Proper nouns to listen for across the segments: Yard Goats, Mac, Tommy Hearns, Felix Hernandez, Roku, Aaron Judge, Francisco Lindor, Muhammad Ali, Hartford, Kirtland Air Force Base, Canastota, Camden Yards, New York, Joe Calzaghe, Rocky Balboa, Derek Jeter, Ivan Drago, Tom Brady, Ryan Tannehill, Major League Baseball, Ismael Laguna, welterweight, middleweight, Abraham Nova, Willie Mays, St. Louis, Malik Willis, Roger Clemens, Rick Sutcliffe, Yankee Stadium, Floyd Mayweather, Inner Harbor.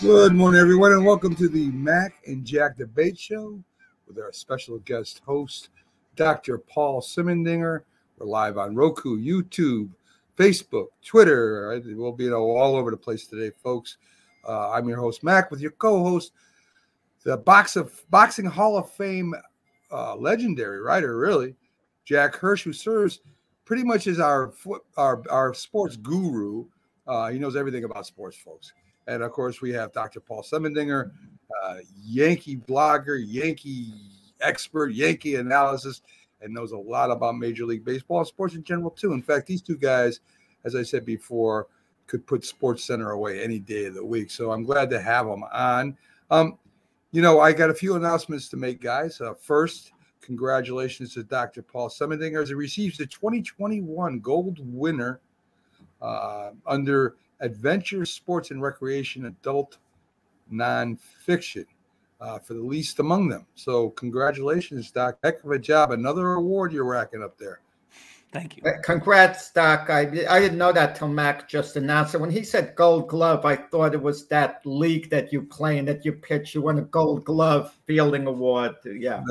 Good morning, everyone, and welcome to the Mac and Jack Debate Show with our special guest host, Dr. Paul Semendinger. We're live on Roku, YouTube, Facebook, Twitter. We'll be all over the place today, folks. I'm your host, Mac, with your co-host, the Boxing Hall of Fame legendary writer, really, Jack Hirsch, who serves pretty much as our sports guru. He knows everything about sports, folks. And, of course, we have Dr. Paul Semendinger, Yankee blogger, Yankee expert, Yankee analysis, and knows a lot about Major League Baseball and sports in general, too. In fact, these two guys, as I said before, could put Sports Center away any day of the week. So I'm glad to have them on. I got a few announcements to make, guys. First, congratulations to Dr. Paul Semendinger as he receives the 2021 Gold Winner under Adventure, Sports, and Recreation, Adult Nonfiction for the least among them. So congratulations, Doc. Heck of a job. Another award you're racking up there. Thank you. Congrats, Doc. I didn't know that till Mac just announced it. When he said Gold Glove, I thought it was that league that you play and that you pitch. You won a Gold Glove fielding award. Yeah.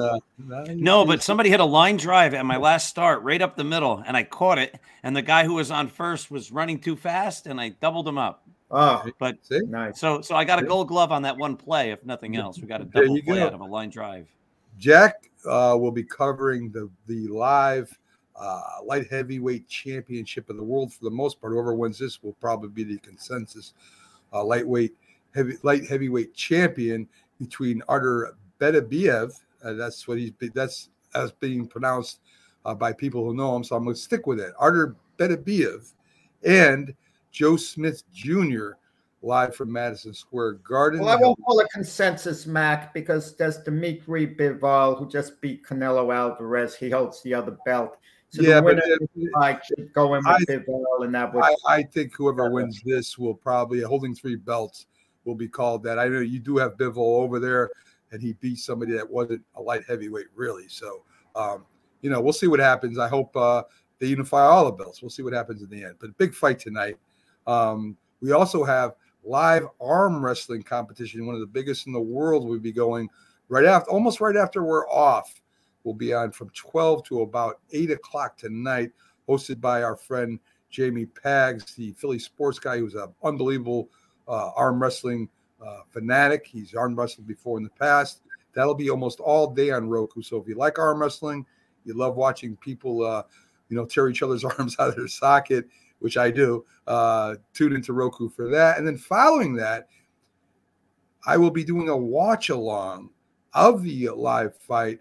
No, but somebody hit a line drive at my last start right up the middle, and I caught it. And the guy who was on first was running too fast, and I doubled him up. Oh, but nice. So I got a Gold Glove on that one play, if nothing else. We got a double play out of a line drive. Jack will be covering the live light heavyweight championship of the world for the most part. Whoever wins this will probably be the consensus light heavyweight champion between Artur Beterbiev. That's what that's being pronounced by people who know him. So I'm going to stick with it. Artur Beterbiev and Joe Smith Jr. live from Madison Square Garden. Well, I won't call it consensus, Mac, because there's Dimitri Bivol, who just beat Canelo Alvarez. He holds the other belt. So yeah, should go in with Bivol, and that would. I think whoever wins this will probably holding three belts will be called that. I know you do have Bivol over there, and he beat somebody that wasn't a light heavyweight really. So we'll see what happens. I hope they unify all the belts. We'll see what happens in the end. But big fight tonight. We also have live arm wrestling competition, one of the biggest in the world. We'll be going right after we're off. We'll be on from 12 to about 8 o'clock tonight, hosted by our friend Jamie Pags, the Philly sports guy who's an unbelievable arm wrestling fanatic. He's arm wrestled before in the past. That'll be almost all day on Roku. So if you like arm wrestling, you love watching people, tear each other's arms out of their socket, which I do, tune into Roku for that. And then following that, I will be doing a watch-along of the live fight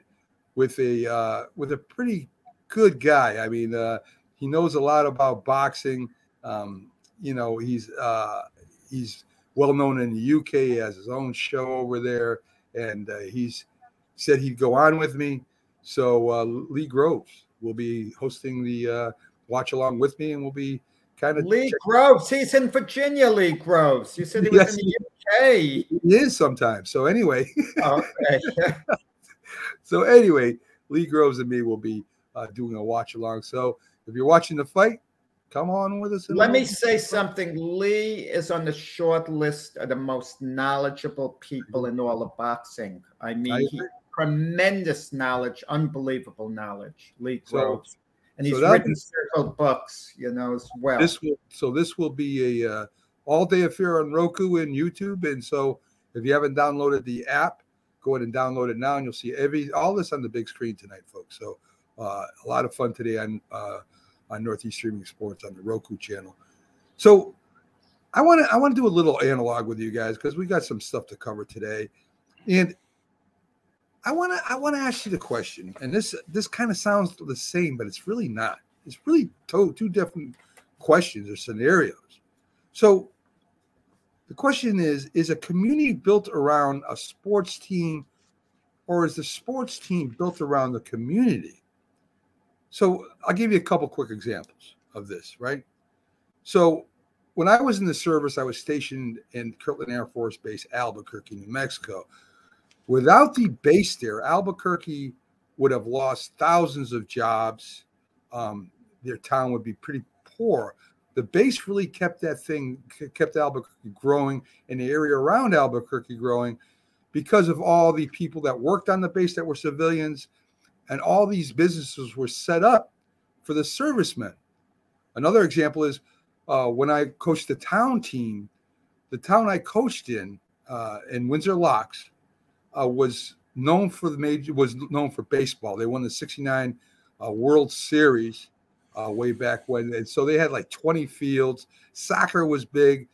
with a pretty good guy. I mean, he knows a lot about boxing. He's well known in the UK. He has his own show over there, and he's said he'd go on with me. So Lee Groves will be hosting the watch along with me, and we'll be kind of Lee Groves. He's in Virginia. Lee Groves. You said he was in the UK. He is sometimes. So anyway. Oh, okay. So anyway, Lee Groves and me will be doing a watch-along. So if you're watching the fight, come on with us. Let me say something. Lee is on the short list of the most knowledgeable people in all of boxing. I mean, he has tremendous knowledge, unbelievable knowledge, Lee Groves. And he's written several books, as well. This will be a all-day affair on Roku and YouTube. And so if you haven't downloaded the app, go ahead and download it now, and you'll see all this on the big screen tonight, folks. So a lot of fun today on Northeast Streaming Sports on the Roku channel. So I want to do a little analog with you guys because we got some stuff to cover today, and I want to ask you the question. And this kind of sounds the same, but it's really not. It's really two different questions or scenarios. So the question is a community built around a sports team, or is the sports team built around the community? So I'll give you a couple quick examples of this, right? So when I was in the service, I was stationed in Kirtland Air Force Base, Albuquerque, New Mexico. Without the base there, Albuquerque would have lost thousands of jobs. Their town would be pretty poor. The base really kept Albuquerque growing and the area around Albuquerque growing because of all the people that worked on the base that were civilians, and all these businesses were set up for the servicemen. Another example is when I coached the town team, the town I coached in Windsor Locks, was known for baseball. They won the '69 World Series way back when, and so they had like 20 fields. Soccer was big,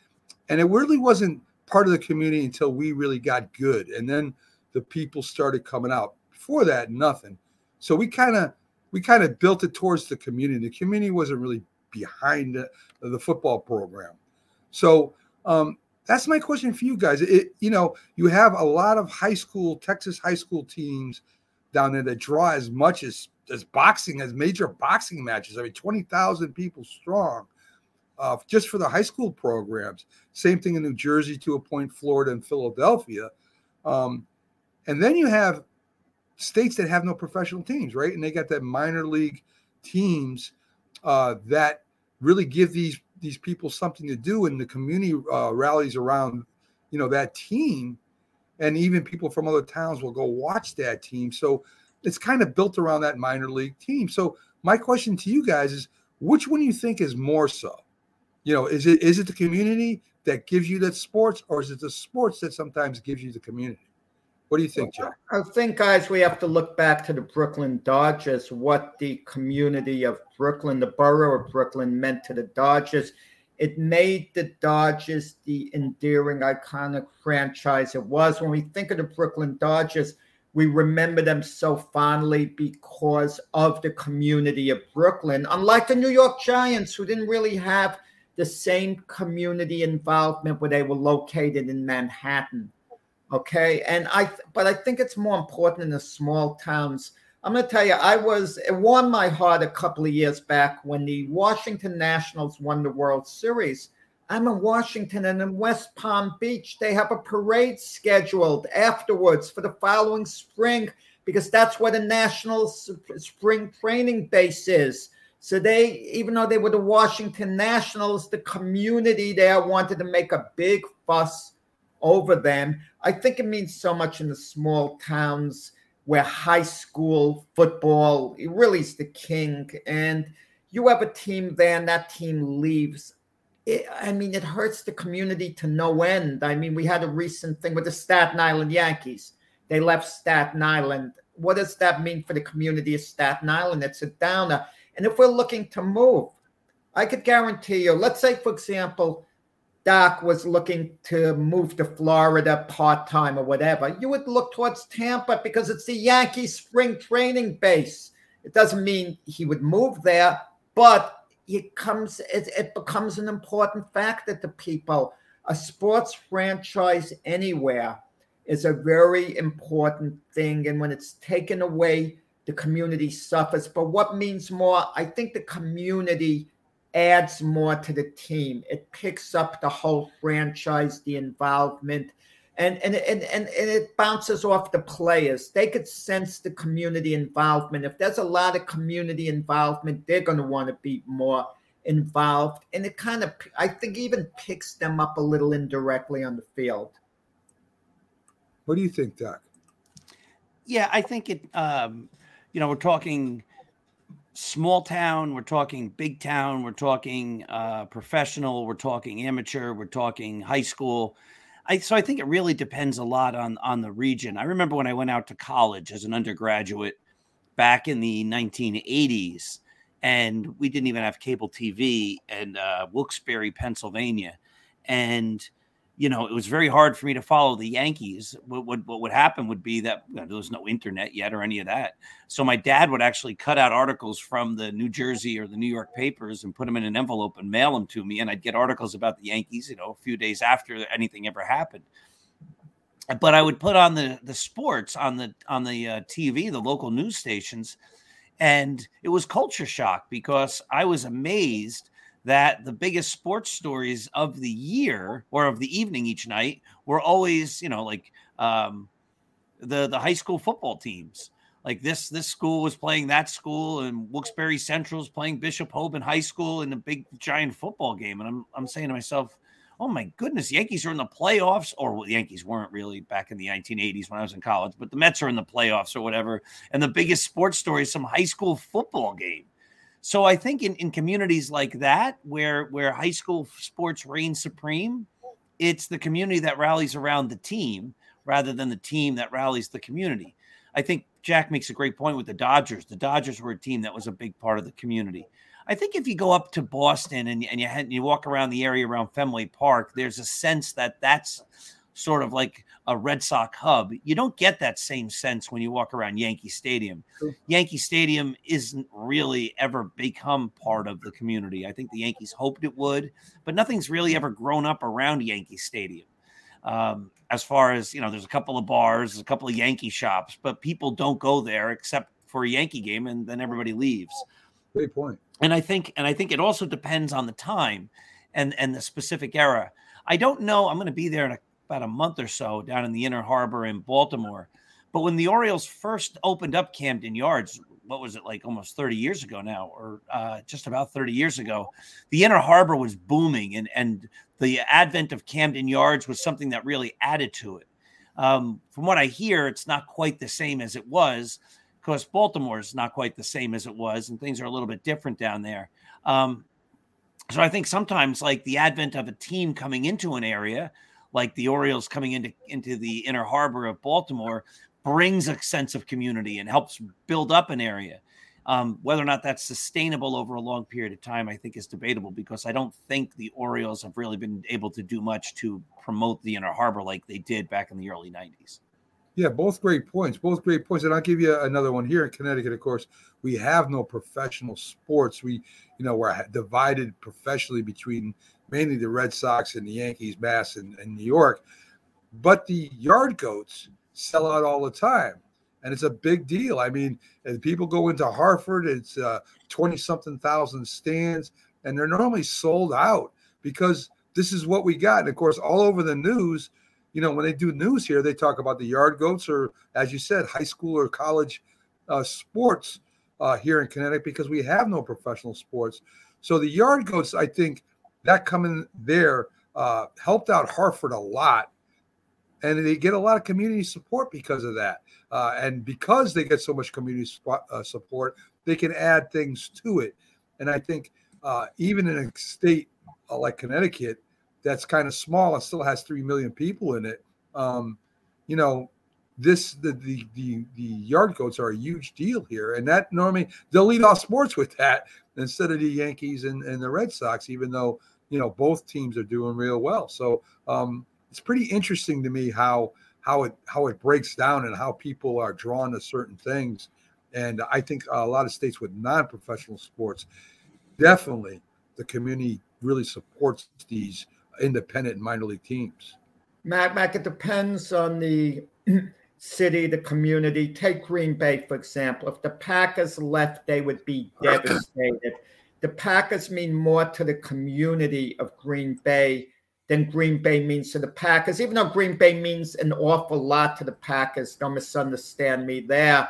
and it really wasn't part of the community until we really got good, and then the people started coming out. Before that, nothing. So we kind of built it towards the community. The community wasn't really behind the football program. So that's my question for you guys. You have a lot of Texas high school teams down there that draw as much as boxing, as major boxing matches. I mean, 20,000 people strong just for the high school programs. Same thing in New Jersey to a point, Florida and Philadelphia. And then you have states that have no professional teams, right? And they got that minor league teams that really give these people something to do, and the community rallies around, that team, and even people from other towns will go watch that team. So it's kind of built around that minor league team. So my question to you guys is, which one do you think is more so? Is it the community that gives you that sports, or is it the sports that sometimes gives you the community? What do you think, Jack? I think, guys, we have to look back to the Brooklyn Dodgers, what the community of Brooklyn, the borough of Brooklyn, meant to the Dodgers. It made the Dodgers the endearing, iconic franchise it was. When we think of the Brooklyn Dodgers, we remember them so fondly because of the community of Brooklyn, unlike the New York Giants, who didn't really have the same community involvement where they were located in Manhattan. Okay, and I think it's more important in the small towns. I'm going to tell you, it warmed my heart a couple of years back when the Washington Nationals won the World Series. I'm in Washington, and in West Palm Beach, they have a parade scheduled afterwards for the following spring, because that's where the National Spring Training Base is. So even though they were the Washington Nationals, the community there wanted to make a big fuss over them. I think it means so much in the small towns where high school football, it really is the king, and you have a team there and that team leaves. It hurts the community to no end. I mean, we had a recent thing with the Staten Island Yankees. They left Staten Island. What does that mean for the community of Staten Island? It's a downer. And if we're looking to move, I could guarantee you, let's say, for example, Doc was looking to move to Florida part-time or whatever, you would look towards Tampa because it's the Yankee spring training base. It doesn't mean he would move there, but it becomes an important factor to people. A sports franchise anywhere is a very important thing, and when it's taken away, the community suffers. But what means more, I think the community adds more to the team. It picks up the whole franchise, the involvement, and it bounces off the players. They could sense the community involvement. If there's a lot of community involvement, they're going to want to be more involved. And it kind of, I think, even picks them up a little indirectly on the field. What do you think, Doc? Yeah, I think it, we're talking small town, we're talking big town, we're talking professional, we're talking amateur, we're talking high school. So I think it really depends a lot on the region. I remember when I went out to college as an undergraduate back in the 1980s, and we didn't even have cable TV, and Wilkes-Barre, Pennsylvania. And you know, it was very hard for me to follow the Yankees. What would happen would be that, you know, there was no internet yet or any of that. So my dad would actually cut out articles from the New Jersey or the New York papers and put them in an envelope and mail them to me. And I'd get articles about the Yankees, you know, a few days after anything ever happened. But I would put on the sports on the TV, the local news stations. And it was culture shock because I was amazed that the biggest sports stories of the year or of the evening each night were always, you know, like the high school football teams. Like this school was playing that school, and Wilkes-Barre Central's playing Bishop Hoban High School in a big giant football game. And I'm saying to myself, oh my goodness, Yankees are in the playoffs, or well, the Yankees weren't really back in the 1980s when I was in college, but the Mets are in the playoffs or whatever. And the biggest sports story is some high school football game. So I think in communities like that, where high school sports reign supreme, it's the community that rallies around the team rather than the team that rallies the community. I think Jack makes a great point with the Dodgers. The Dodgers were a team that was a big part of the community. I think if you go up to Boston and you walk around the area around Fenway Park, there's a sense that that's sort of like a Red Sox hub. You don't get that same sense when you walk around Yankee Stadium. Sure. Yankee Stadium isn't really ever become part of the community. I think the Yankees hoped it would, but nothing's really ever grown up around Yankee Stadium. As far as, you know, there's a couple of bars, there's a couple of Yankee shops, but people don't go there except for a Yankee game, and then everybody leaves. Great point. And I think it also depends on the time and the specific era. I don't know. I'm going to be there in about a month or so down in the Inner Harbor in Baltimore. But when the Orioles first opened up Camden Yards, what was it, like almost 30 years ago now, or just about 30 years ago, the Inner Harbor was booming, and the advent of Camden Yards was something that really added to it. From what I hear, it's not quite the same as it was, because Baltimore is not quite the same as it was, and things are a little bit different down there. So I think sometimes, like, the advent of a team coming into an area, like the Orioles coming into the Inner Harbor of Baltimore, brings a sense of community and helps build up an area. Whether or not that's sustainable over a long period of time, I think is debatable, because I don't think the Orioles have really been able to do much to promote the Inner Harbor like they did back in the early 90s. Yeah, both great points. And I'll give you another one. Here in Connecticut, of course, we have no professional sports. We're divided professionally between mainly the Red Sox and the Yankees, Mass, and New York. But the Yard Goats sell out all the time, and it's a big deal. I mean, and people go into Hartford, it's 20-something thousand stands, and they're normally sold out because this is what we got. And, of course, all over the news, you know, when they do news here, they talk about the Yard Goats, or, as you said, high school or college sports here in Connecticut, because we have no professional sports. So the Yard Goats, I think, that coming there helped out Hartford a lot, and they get a lot of community support because of that. And because they get so much community support, they can add things to it. And I think even in a state like Connecticut, that's kind of small and still has 3 million people in it, you know, the Yard Goats are a huge deal here. And that normally they'll lead off sports with that instead of the Yankees and the Red Sox, even though, you know, both teams are doing real well. So it's pretty interesting to me how it breaks down and how people are drawn to certain things. And I think a lot of states with non-professional sports, definitely the community really supports these independent minor league teams. Mac, it depends on the city, the community. Take Green Bay, for example. If the Packers left, they would be devastated. The Packers mean more to the community of Green Bay than Green Bay means to the Packers, even though Green Bay means an awful lot to the Packers. Don't misunderstand me there.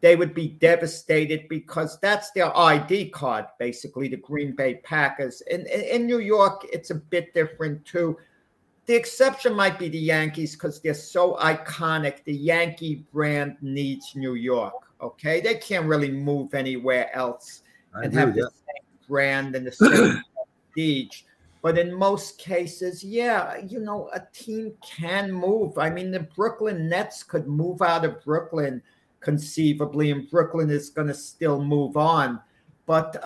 They would be devastated because that's their ID card, basically, the Green Bay Packers. And in New York, it's a bit different, too. The exception might be the Yankees, because they're so iconic. The Yankee brand needs New York, okay? They can't really move anywhere else and have the same brand and the same prestige. But in most cases, yeah, you know, a team can move. I mean, the Brooklyn Nets could move out of Brooklyn, conceivably, and Brooklyn is going to still move on. But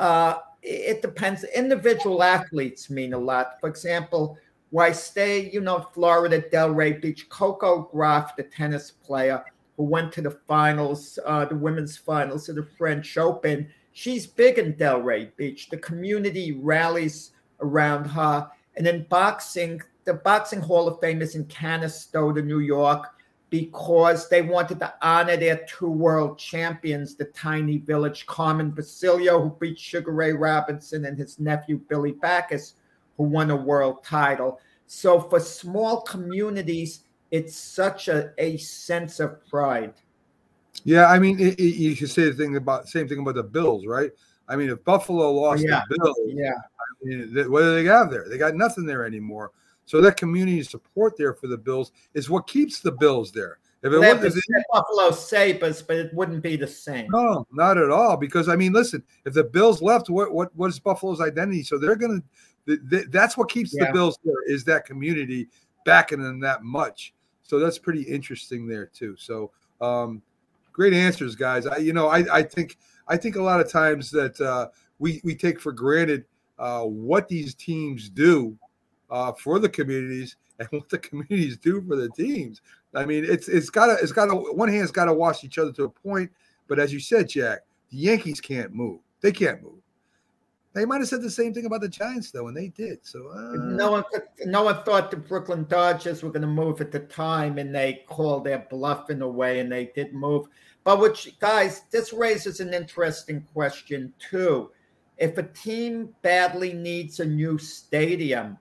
it depends. Individual athletes mean a lot. For example, Why stay, you know, Florida, Delray Beach, Coco Gauff, the tennis player who went to the finals, the women's finals of the French Open. She's big in Delray Beach. The community rallies around her. And then boxing, the Boxing Hall of Fame is in Canastota, New York, because they wanted to honor their two world champions, the tiny village, Carmen Basilio, who beat Sugar Ray Robinson, and his nephew, Billy Backus, who won a world title. So for small communities, it's such a sense of pride. Yeah, I mean, you should say the thing about same thing about the Bills, right? I mean, if Buffalo lost the Bills, I mean, what do they got there? They got nothing there anymore. So that community support there for the Bills is what keeps the Bills there. If it wasn't the Buffalo Sabres, but it wouldn't be the same. No, not at all. Because, I mean, listen, if the Bills left, what is Buffalo's identity? So they're going to – that's what keeps the Bills there, is that community backing them that much. So that's pretty interesting there too. So great answers, guys. I think a lot of times that we take for granted what these teams do for the communities and what the communities do for the teams. I mean, it's gotta one hand's gotta wash each other to a point, but as you said, Jack, the Yankees can't move. They can't move. They might have said the same thing about the Giants though, and they did. So no one thought the Brooklyn Dodgers were going to move at the time, and they called their bluff in a way, and they did move. But which, guys, this raises an interesting question too. If a team badly needs a new stadium,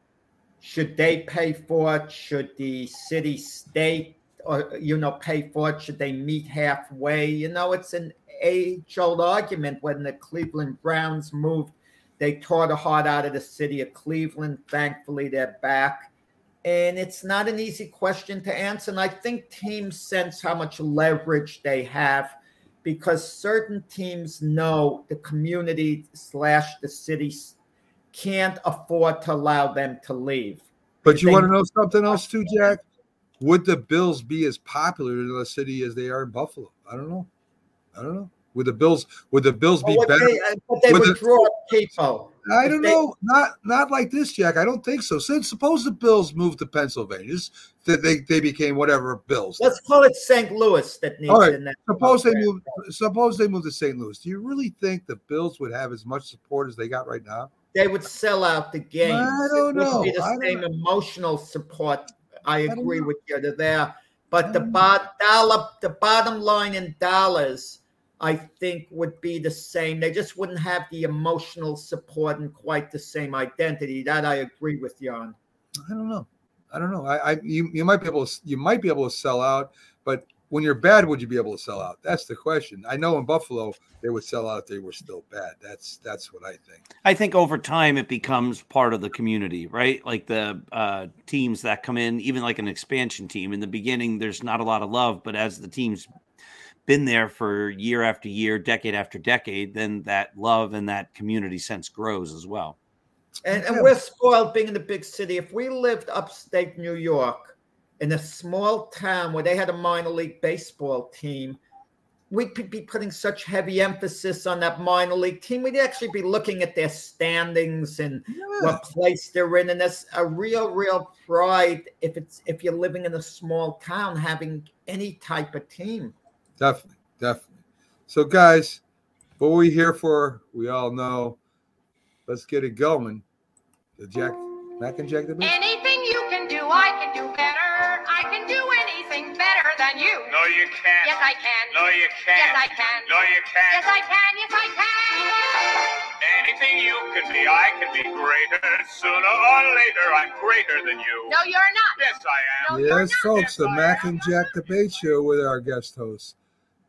should they pay for it? Should the city, state, or, you know, pay for it? Should they meet halfway? You know, it's an age-old argument. When the Cleveland Browns moved, they tore the heart out of the city of Cleveland. Thankfully, they're back. And it's not an easy question to answer. And I think teams sense how much leverage they have, because certain teams know the community / the city can't afford to allow them to leave. But you want to know something else too, Jack? Would the Bills be as popular in the city as they are in Buffalo? I don't know. Would the Bills be better? Would they withdraw people? I don't know. Not like this, Jack. I don't think so. Suppose the Bills moved to Pennsylvania, that they became whatever Bills. Let's call it St. Louis. Suppose they moved to St. Louis. Do you really think the Bills would have as much support as they got right now? They would sell out the game. I don't know. It would be the same emotional support. I agree with you there. But the bottom line in dollars, I think, would be the same. They just wouldn't have the emotional support and quite the same identity. That I agree with you on. I don't know. You might be able to sell out, but when you're bad, would you be able to sell out? That's the question. I know in Buffalo, they would sell out if they were still bad. That's what I think. I think over time it becomes part of the community, right? Like the teams that come in, even like an expansion team. In the beginning, there's not a lot of love, but as the team's been there for year after year, decade after decade, then that love and that community sense grows as well. And we're spoiled being in the big city. If we lived upstate New York, in a small town where they had a minor league baseball team, we could be putting such heavy emphasis on that minor league team. We'd actually be looking at their standings and what place they're in. And that's a real, real pride if you're living in a small town, having any type of team. Definitely. So, guys, what we're here for, we all know. Let's get it going. The Jack, Mac and Jack the Beat. Anything you can do, I can do better. I can do anything better than you. No, you can't. Yes, I can. No, you can't. Yes, I can. No, you can't. Yes, I can. Yes, I can. Anything you can be, I can be greater. Sooner or later, I'm greater than you. No, you're not. Yes, I am. No, yes, folks, the Mac and Jack Debate Show with our guest host,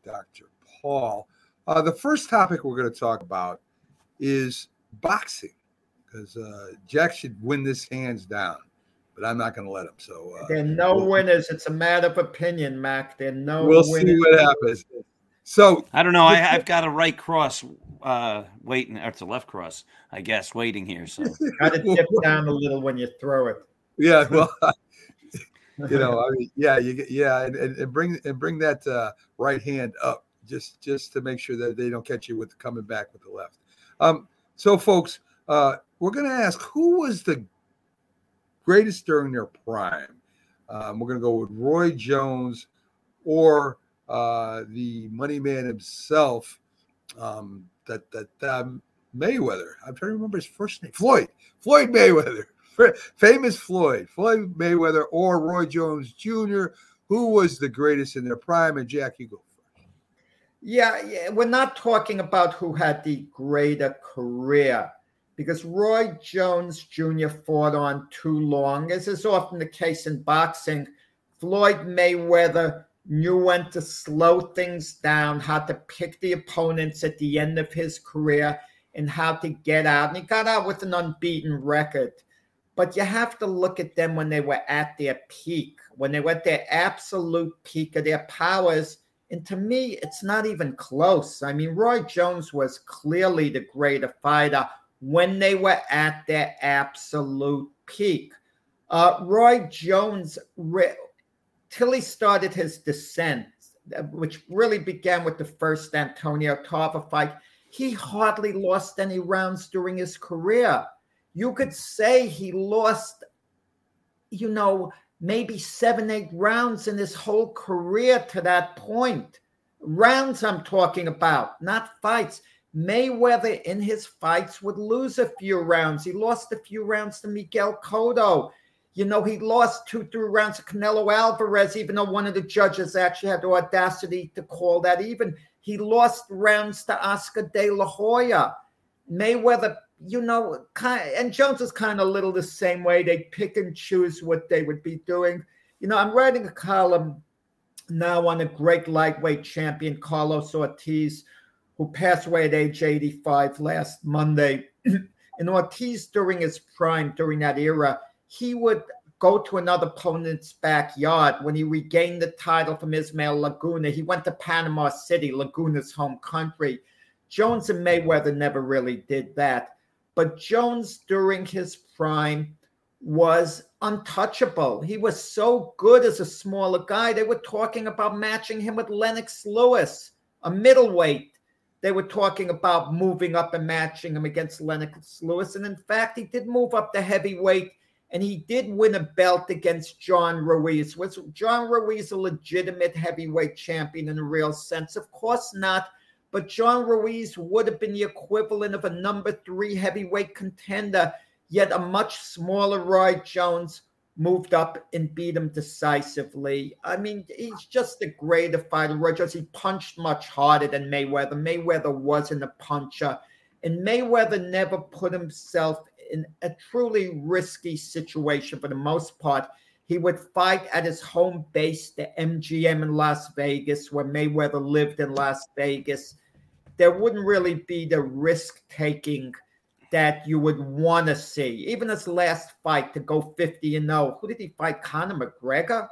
Dr. Paul. The first topic we're going to talk about is boxing, because Jack should win this hands down. But I'm not going to let him. So there are no winners. It's a matter of opinion, Mac. There are no winners. We'll see what happens. So I don't know. I've got a right cross waiting. Or it's a left cross, I guess, waiting here. So got to dip down a little when you throw it. Yeah, well, you know, I mean, and bring that right hand up just to make sure that they don't catch you with coming back with the left. So, folks, we're going to ask, who was the greatest during their prime. We're going to go with Roy Jones or the money man himself, Mayweather. I'm trying to remember his first name. Floyd Mayweather. Famous Floyd Mayweather or Roy Jones Jr. Who was the greatest in their prime? And Jack, you go first. Yeah, we're not talking about who had the greater career, because Roy Jones Jr. fought on too long. As is often the case in boxing, Floyd Mayweather knew when to slow things down, how to pick the opponents at the end of his career, and how to get out. And he got out with an unbeaten record. But you have to look at them when they were at their peak, when they were at their absolute peak of their powers. And to me, it's not even close. I mean, Roy Jones was clearly the greater fighter when they were at their absolute peak. Roy Jones, till he started his descent, which really began with the first Antonio Tarver fight, he hardly lost any rounds during his career. You could say he lost, maybe 7-8 rounds in his whole career to that point. Rounds I'm talking about, not fights. Mayweather in his fights would lose a few rounds. He lost a few rounds to Miguel Cotto. He lost 2-3 rounds to Canelo Alvarez, even though one of the judges actually had the audacity to call that even. He lost rounds to Oscar De La Hoya. Mayweather, and Jones is kind of little the same way. They pick and choose what they would be doing. I'm writing a column now on a great lightweight champion, Carlos Ortiz, who passed away at age 85 last Monday. And Ortiz, during his prime, during that era, he would go to another opponent's backyard. When he regained the title from Ismael Laguna, he went to Panama City, Laguna's home country. Jones and Mayweather never really did that. But Jones, during his prime, was untouchable. He was so good as a smaller guy. They were talking about matching him with Lennox Lewis, a middleweight. They were talking about moving up and matching him against Lennox Lewis. And in fact, he did move up to heavyweight, and he did win a belt against John Ruiz. Was John Ruiz a legitimate heavyweight champion in a real sense? Of course not. But John Ruiz would have been the equivalent of a number 3 heavyweight contender, yet a much smaller Roy Jones moved up and beat him decisively. I mean, he's just a greater fighter. Roy Jones, he punched much harder than Mayweather. Mayweather wasn't a puncher. And Mayweather never put himself in a truly risky situation for the most part. He would fight at his home base, the MGM in Las Vegas, where Mayweather lived in Las Vegas. There wouldn't really be the risk-taking that you would want to see. Even his last fight to go 50-0, who did he fight? Conor McGregor?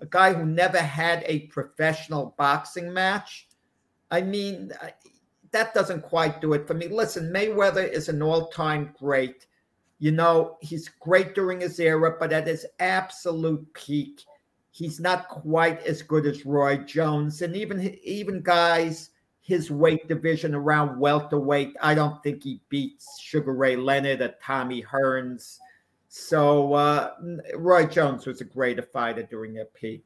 A guy who never had a professional boxing match? I mean, that doesn't quite do it for me. Listen, Mayweather is an all-time great. He's great during his era, but at his absolute peak, he's not quite as good as Roy Jones. And even guys his weight division around welterweight, I don't think he beats Sugar Ray Leonard or Tommy Hearns. So Roy Jones was a greater fighter during their peak.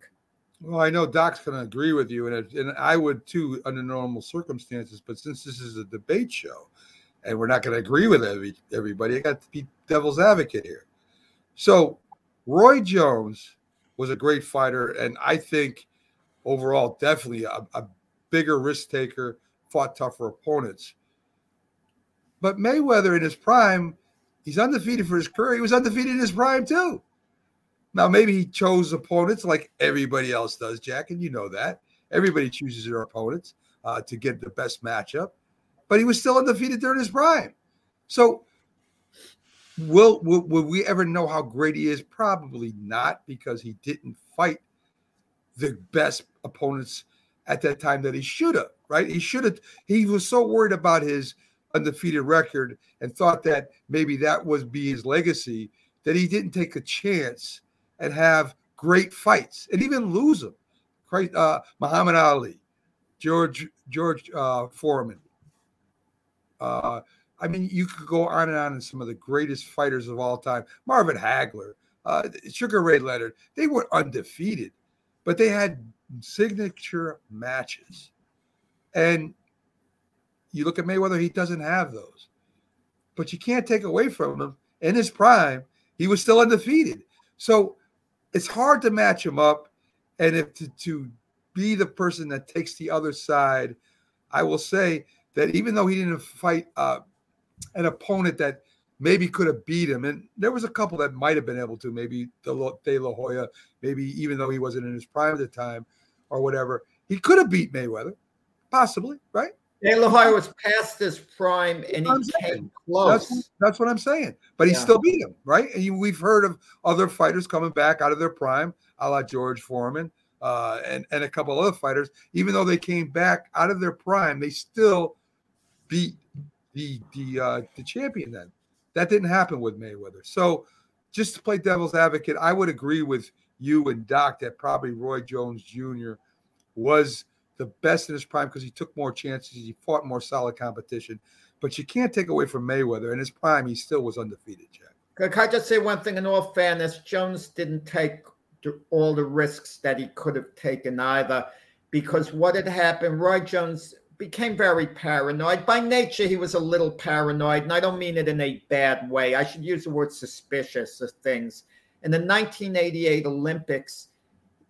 Well, I know Doc's going to agree with you, and I would too under normal circumstances. But since this is a debate show, and we're not going to agree with everybody, I got to be devil's advocate here. So Roy Jones was a great fighter, and I think overall definitely a bigger risk taker, fought tougher opponents. But Mayweather in his prime, he's undefeated for his career. He was undefeated in his prime too. Now, maybe he chose opponents like everybody else does, Jack, and you know that. Everybody chooses their opponents to get the best matchup. But he was still undefeated during his prime. So will we ever know how great he is? Probably not, because he didn't fight the best opponents at that time that he should have, right? He should have. He was so worried about his undefeated record and thought that maybe that would be his legacy that he didn't take a chance and have great fights and even lose them. Muhammad Ali, George Foreman. I mean, you could go on and on in some of the greatest fighters of all time. Marvin Hagler. Sugar Ray Leonard, they were undefeated, but they had signature matches. And you look at Mayweather, he doesn't have those. But you can't take away from him. In his prime, he was still undefeated. So it's hard to match him up. And if to be the person that takes the other side, I will say that even though he didn't fight an opponent that maybe could have beat him, and there was a couple that might have been able to, maybe De La Hoya, maybe even though he wasn't in his prime at the time or whatever, he could have beat Mayweather, possibly, right? De La Hoya was past his prime, and he came close. That's what I'm saying. But he still beat him, right? And we've heard of other fighters coming back out of their prime, a la George Foreman and a couple other fighters. Even though they came back out of their prime, they still beat the champion then. That didn't happen with Mayweather. So just to play devil's advocate, I would agree with you and Doc that probably Roy Jones Jr. was the best in his prime because he took more chances. He fought more solid competition. But you can't take away from Mayweather. In his prime, he still was undefeated, Jack. Can I just say one thing in all fairness? Jones didn't take all the risks that he could have taken either, because what had happened, Roy Jones became very paranoid. By nature, he was a little paranoid, and I don't mean it in a bad way. I should use the word suspicious of things. In the 1988 Olympics,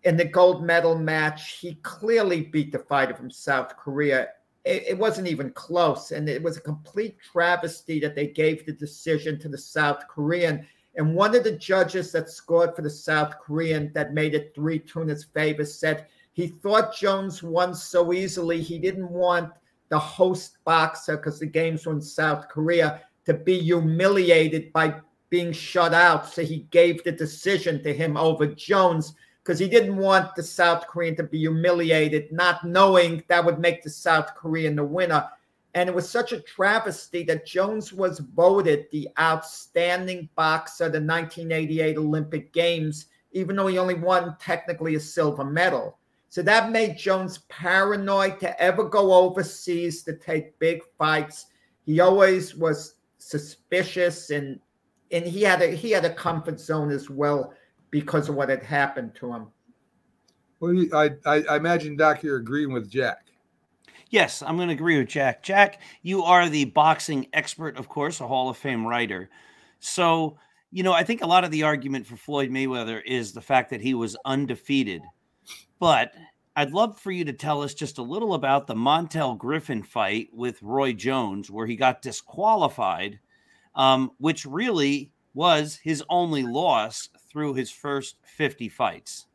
in the gold medal match, he clearly beat the fighter from South Korea. It wasn't even close, and it was a complete travesty that they gave the decision to the South Korean. And one of the judges that scored for the South Korean that made it 3-2 in his favor said he thought Jones won so easily he didn't want the host boxer, because the games were in South Korea, to be humiliated by being shut out. So he gave the decision to him over Jones, because he didn't want the South Korean to be humiliated, not knowing that would make the South Korean the winner. And it was such a travesty that Jones was voted the outstanding boxer of the 1988 Olympic Games, even though he only won technically a silver medal. So that made Jones paranoid to ever go overseas to take big fights. He always was suspicious, and he had a comfort zone as well, because of what had happened to him. Well, I imagine, Doc, you're agreeing with Jack. Yes, I'm going to agree with Jack. Jack, you are the boxing expert, of course, a Hall of Fame writer. So, you know, I think a lot of the argument for Floyd Mayweather is the fact that he was undefeated. But I'd love for you to tell us just a little about the Montel Griffin fight with Roy Jones, where he got disqualified, which really was his only loss through his first 50 fights.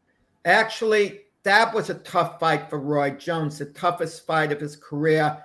Actually, that was a tough fight for Roy Jones, the toughest fight of his career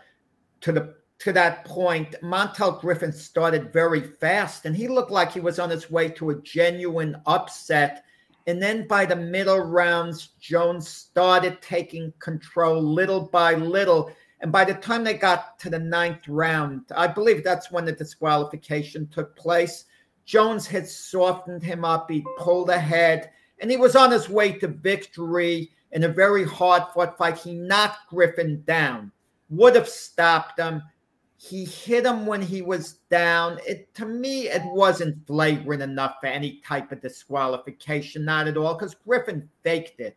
to that point. Montel Griffin started very fast, and he looked like he was on his way to a genuine upset. And then by the middle rounds, Jones started taking control little by little. And by the time they got to the ninth round, I believe that's when the disqualification took place, Jones had softened him up. He pulled ahead, and he was on his way to victory in a very hard-fought fight. He knocked Griffin down, would have stopped him. He hit him when he was down. To me, it wasn't flagrant enough for any type of disqualification, not at all, because Griffin faked it.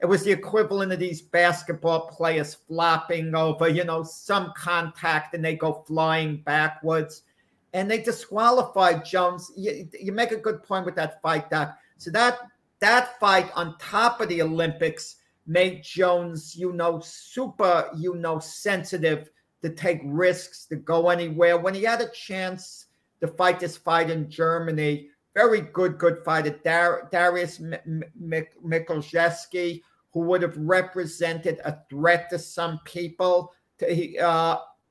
It was the equivalent of these basketball players flopping over, some contact, and they go flying backwards. And they disqualified Jones. You make a good point with that fight, Doc. So that fight on top of the Olympics made Jones, super, sensitive to take risks, to go anywhere. When he had a chance to fight this fight in Germany, very good fighter, Darius Michalczewski, who would have represented a threat to some people.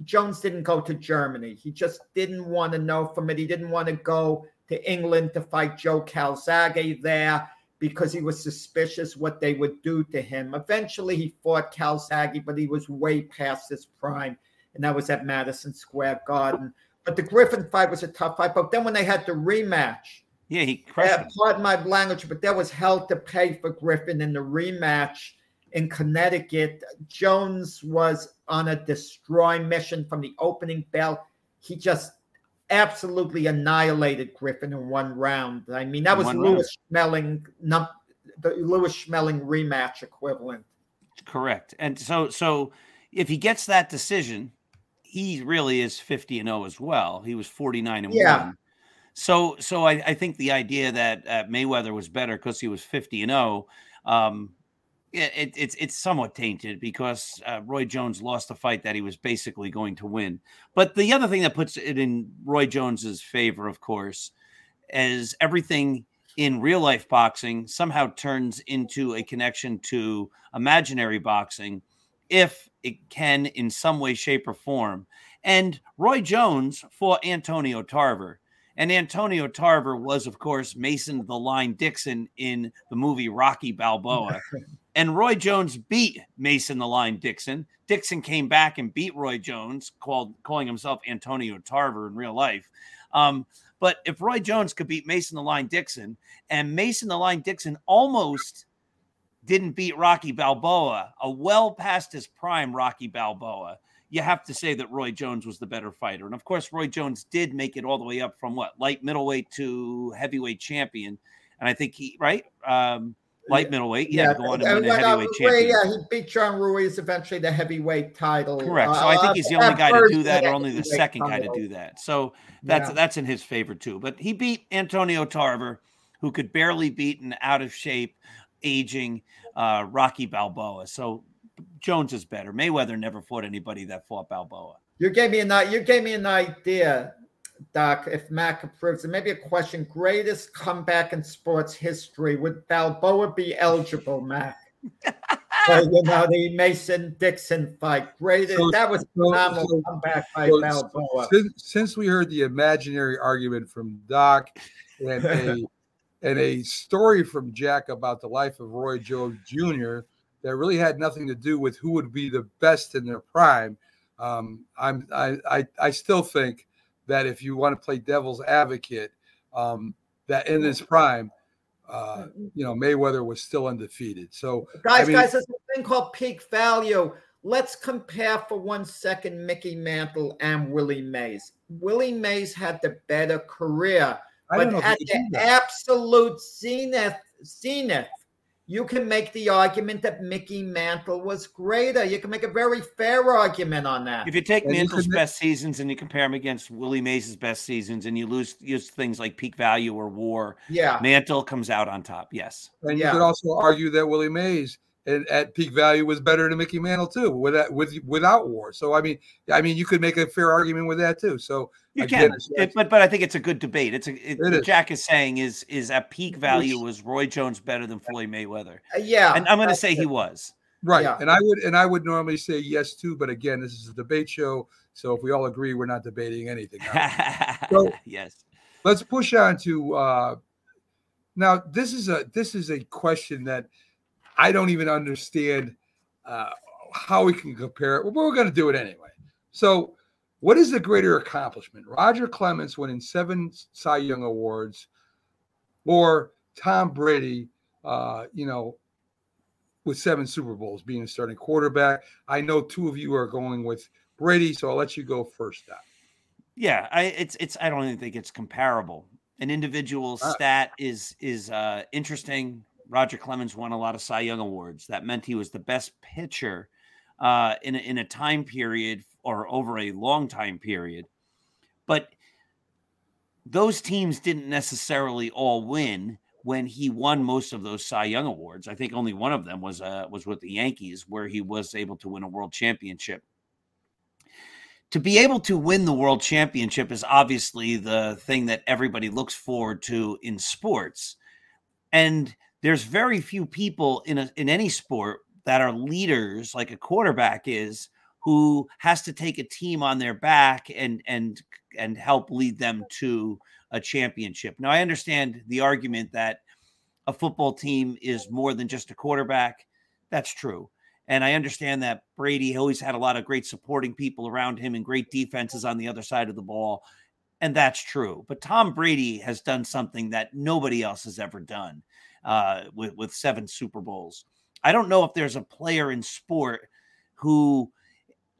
Jones didn't go to Germany. He just didn't want to know from it. He didn't want to go to England to fight Joe Calzaghe there, because he was suspicious what they would do to him. Eventually, he fought Calzaghe, but he was way past his prime, and that was at Madison Square Garden. But the Griffin fight was a tough fight. But then when they had the rematch, he crushed him. Pardon my language, but there was hell to pay for Griffin in the rematch. In Connecticut, Jones was on a destroy mission from the opening bell. He just absolutely annihilated Griffin in one round. I mean, that was the Lewis Schmeling rematch equivalent. Correct. And so if he gets that decision, he really is 50-0 as well. He was 49-1. Yeah. So I think the idea that Mayweather was better because he was 50-0, it's somewhat tainted because Roy Jones lost a fight that he was basically going to win. But the other thing that puts it in Roy Jones's favor, of course, is everything in real life boxing somehow turns into a connection to imaginary boxing if it can in some way, shape, or form. And Roy Jones fought Antonio Tarver. And Antonio Tarver was, of course, Mason the Lion Dixon in the movie Rocky Balboa. And Roy Jones beat Mason the Lion Dixon. Dixon came back and beat Roy Jones, calling himself Antonio Tarver in real life. But if Roy Jones could beat Mason the Lion Dixon, and Mason the Lion Dixon almost didn't beat Rocky Balboa, a well past his prime Rocky Balboa, you have to say that Roy Jones was the better fighter. And, of course, Roy Jones did make it all the way up from light middleweight to heavyweight champion. And I think he, right? Light middleweight, to go on to win a heavyweight champion. Yeah, he beat John Ruiz eventually the heavyweight title. Correct. So I think he's the only guy to do that, or only the second guy to do that. So that's in his favor too. But he beat Antonio Tarver, who could barely beat an out of shape, aging Rocky Balboa. So Jones is better. Mayweather never fought anybody that fought Balboa. You gave me an idea, Doc, if Mac approves, and maybe a question: greatest comeback in sports history. Would Balboa be eligible, Mac? So, the Mason-Dixon fight. Greatest. That was phenomenal comeback by Balboa. Since we heard the imaginary argument from Doc and a story from Jack about the life of Roy Jones Jr. that really had nothing to do with who would be the best in their prime, I still think that if you want to play devil's advocate, that in his prime, Mayweather was still undefeated. So guys, there's a thing called peak value. Let's compare for 1 second Mickey Mantle and Willie Mays. Willie Mays had the better career, but at the absolute zenith, you can make the argument that Mickey Mantle was greater. You can make a very fair argument on that. If you take Mantle's best seasons and you compare him against Willie Mays' best seasons, and you use things like peak value or WAR, Mantle comes out on top, yes. And you could also argue that Willie Mays at peak value was better than Mickey Mantle too, without WAR. So I mean, you could make a fair argument with that too. So you can, but I think it's a good debate. It is. Jack is saying is at peak value was Roy Jones better than Floyd Mayweather? Yeah, and I'm going to say he was right. Yeah. And I would normally say yes too, but again, this is a debate show, so if we all agree, we're not debating anything. So yes, let's push on to now. This is a question that I don't even understand how we can compare it, but we're going to do it anyway. So what is the greater accomplishment? Roger Clemens winning 7 Cy Young Awards or Tom Brady, with 7 Super Bowls, being a starting quarterback? I know two of you are going with Brady, so I'll let you go first, Doc. Yeah, I don't even think it's comparable. An individual stat is interesting. Roger Clemens won a lot of Cy Young Awards. That meant he was the best pitcher in a time period or over a long time period. But those teams didn't necessarily all win when he won most of those Cy Young Awards. I think only one of them was with the Yankees, where he was able to win a world championship. To be able to win the world championship is obviously the thing that everybody looks forward to in sports. And there's very few people in any sport that are leaders like a quarterback is, who has to take a team on their back and help lead them to a championship. Now, I understand the argument that a football team is more than just a quarterback. That's true. And I understand that Brady always had a lot of great supporting people around him and great defenses on the other side of the ball. And that's true. But Tom Brady has done something that nobody else has ever done. With 7 Super Bowls. I don't know if there's a player in sport who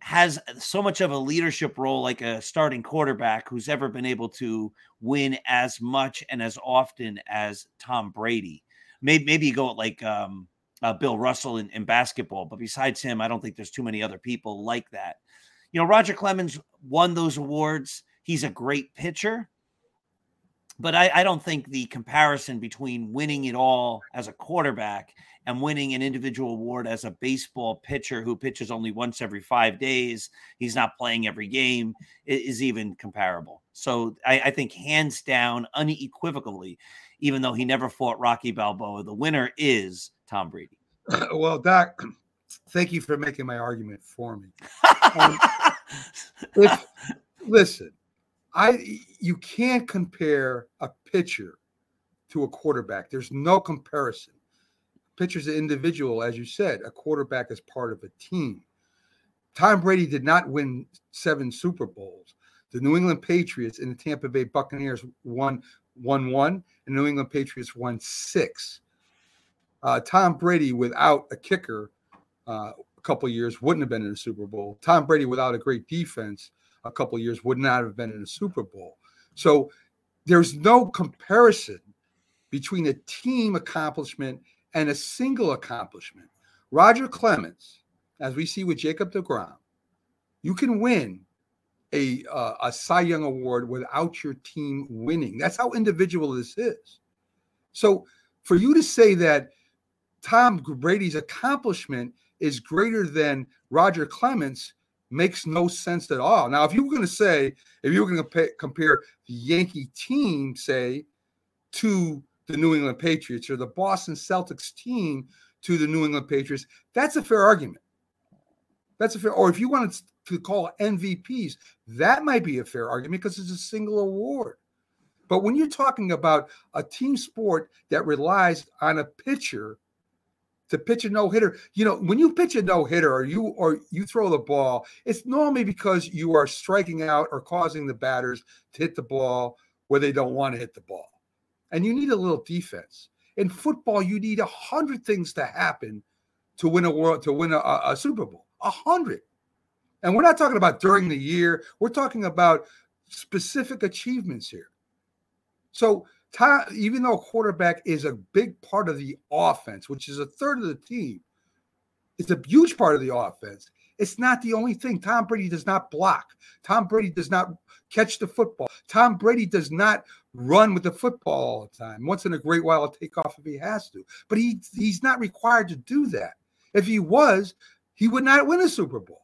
has so much of a leadership role, like a starting quarterback who's ever been able to win as much and as often as Tom Brady. Maybe you go at like Bill Russell in basketball, but besides him, I don't think there's too many other people like that. You know, Roger Clemens won those awards. He's a great pitcher, but I don't think the comparison between winning it all as a quarterback and winning an individual award as a baseball pitcher who pitches only once every 5 days, he's not playing every game, is even comparable. So I think hands down, unequivocally, even though he never fought Rocky Balboa, the winner is Tom Brady. Well, Doc, thank you for making my argument for me. Listen, you can't compare a pitcher to a quarterback. There's no comparison. Pitcher's an individual, as you said. A quarterback is part of a team. Tom Brady did not win 7 Super Bowls. The New England Patriots and the Tampa Bay Buccaneers won one, and the New England Patriots won 6. Tom Brady without a kicker a couple of years wouldn't have been in the Super Bowl. Tom Brady without a great defense a couple of years would not have been in the Super Bowl. So there's no comparison between a team accomplishment and a single accomplishment. Roger Clemens, as we see with Jacob deGrom, you can win a Cy Young Award without your team winning. That's how individual this is. So for you to say that Tom Brady's accomplishment is greater than Roger Clemens makes no sense at all. Now, if you were going to compare the Yankee team, say, to the New England Patriots, or the Boston Celtics team to the New England Patriots, that's a fair argument. Or if you wanted to call MVPs, that might be a fair argument because it's a single award. But when you're talking about a team sport that relies on a pitcher to pitch a no-hitter, you know, when you pitch a no-hitter or you throw the ball, it's normally because you are striking out or causing the batters to hit the ball where they don't want to hit the ball. And you need a little defense. In football, you need 100 things to happen to win a Super Bowl. 100. And we're not talking about during the year. We're talking about specific achievements here. So Tom, even though quarterback is a big part of the offense, which is a third of the team, it's a huge part of the offense. It's not the only thing. Tom Brady does not block. Tom Brady does not catch the football. Tom Brady does not run with the football all the time. Once in a great while, he'll take off if he has to. But he's not required to do that. If he was, he would not win a Super Bowl.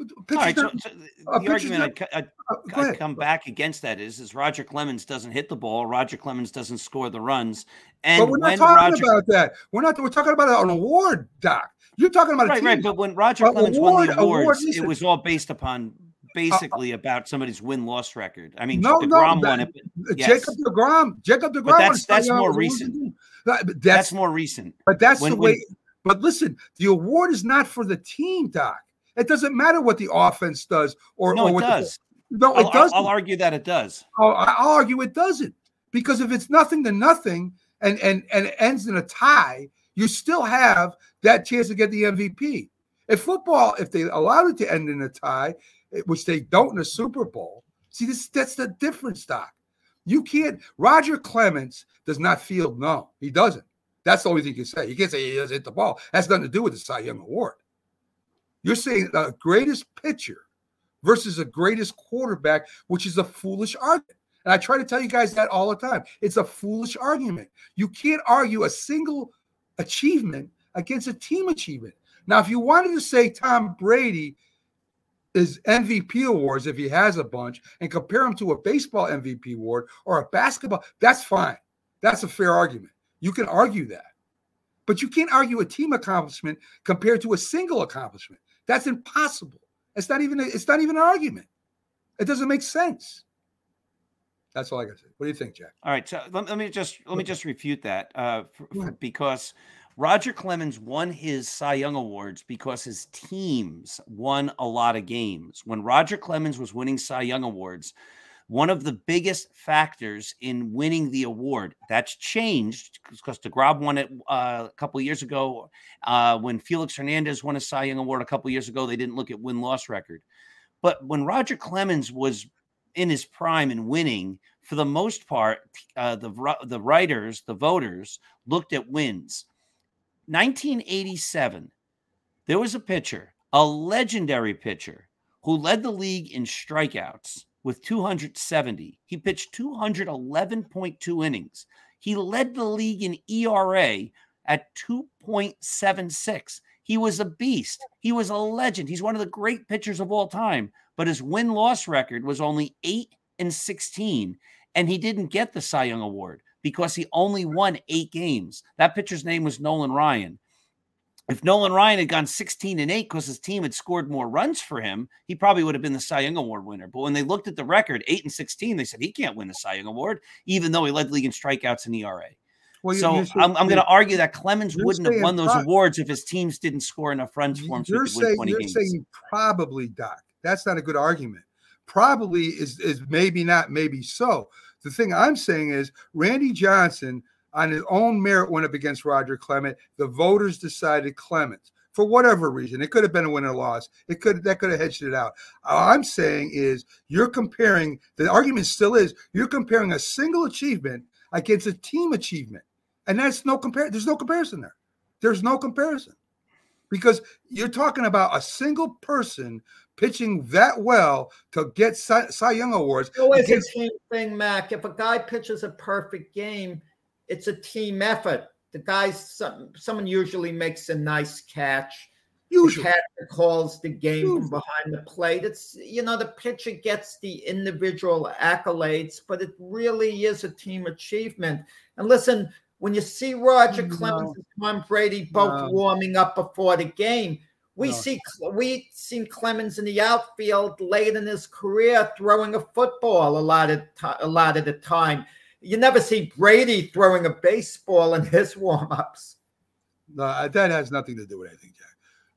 All right, so the argument I come back against that is Roger Clemens doesn't hit the ball. Roger Clemens doesn't score the runs. And but we're not talking about that. We're talking about an award, Doc. You're talking about a team. Right. But when Roger Clemens won the awards, it was all based upon basically about somebody's win-loss record. I mean, DeGrom won it. Yes. Jacob deGrom. But that's more recent. That's more recent. But that's the way. But listen, the award is not for the team, Doc. It doesn't matter what the offense does, it doesn't. I'll argue that it does. I'll argue it doesn't, because if it's nothing to nothing and it ends in a tie, you still have that chance to get the MVP. In football, if they allowed it to end in a tie, which they don't in a Super Bowl, see, that's the difference, Doc. You can't. Roger Clemens does not field. No, he doesn't. That's the only thing you can say. You can't say he doesn't hit the ball. That's nothing to do with the Cy Young Award. You're saying the greatest pitcher versus the greatest quarterback, which is a foolish argument. And I try to tell you guys that all the time. It's a foolish argument. You can't argue a single achievement against a team achievement. Now, if you wanted to say Tom Brady is MVP awards, if he has a bunch, and compare him to a baseball MVP award or a basketball, that's fine. That's a fair argument. You can argue that. But you can't argue a team accomplishment compared to a single accomplishment. That's impossible. It's not even an argument. It doesn't make sense. That's all I got to say. What do you think, Jack? All right. So let me just refute that because Roger Clemens won his Cy Young Awards because his teams won a lot of games. When Roger Clemens was winning Cy Young Awards, one of the biggest factors in winning the award. That's changed because DeGrom won it a couple of years ago. When Felix Hernandez won a Cy Young Award a couple of years ago, they didn't look at win-loss record. But when Roger Clemens was in his prime and winning, for the most part, the writers, the voters, looked at wins. 1987, there was a pitcher, a legendary pitcher, who led the league in strikeouts with 270. He pitched 211.2 innings. He led the league in ERA at 2.76. He was a beast. He was a legend. He's one of the great pitchers of all time, but his win-loss record was only 8-16, and he didn't get the Cy Young Award because he only won 8 games. That pitcher's name was Nolan Ryan. If Nolan Ryan had gone 16-8 because his team had scored more runs for him, he probably would have been the Cy Young Award winner. But when they looked at the record, 8-16, they said he can't win the Cy Young Award, even though he led the league in strikeouts and ERA. Well, I'm going to argue that Clemens wouldn't have won those awards if his teams didn't score enough runs for him to win 20 games. You're saying probably, Doc. That's not a good argument. Probably is maybe not, maybe so. The thing I'm saying is Randy Johnson, on his own merit, went up against Roger Clemens. The voters decided Clemens for whatever reason. It could have been a win or loss. That could have hedged it out. All I'm saying is you're comparing. The argument still is you're comparing a single achievement against a team achievement. And that's no compare. There's no comparison there. There's no comparison because you're talking about a single person pitching that well to get Cy Young awards. It's always the same thing, Mac. If a guy pitches a perfect game, it's a team effort. The guy's someone usually makes a nice catch. Usually, the catcher calls the game from behind the plate. It's the pitcher gets the individual accolades, but it really is a team achievement. And listen. When you see Roger Clemens and Tom Brady both warming up before the game, we've seen Clemens in the outfield late in his career throwing a football a lot of the time. You never see Brady throwing a baseball in his warm-ups. No, that has nothing to do with anything, Jack.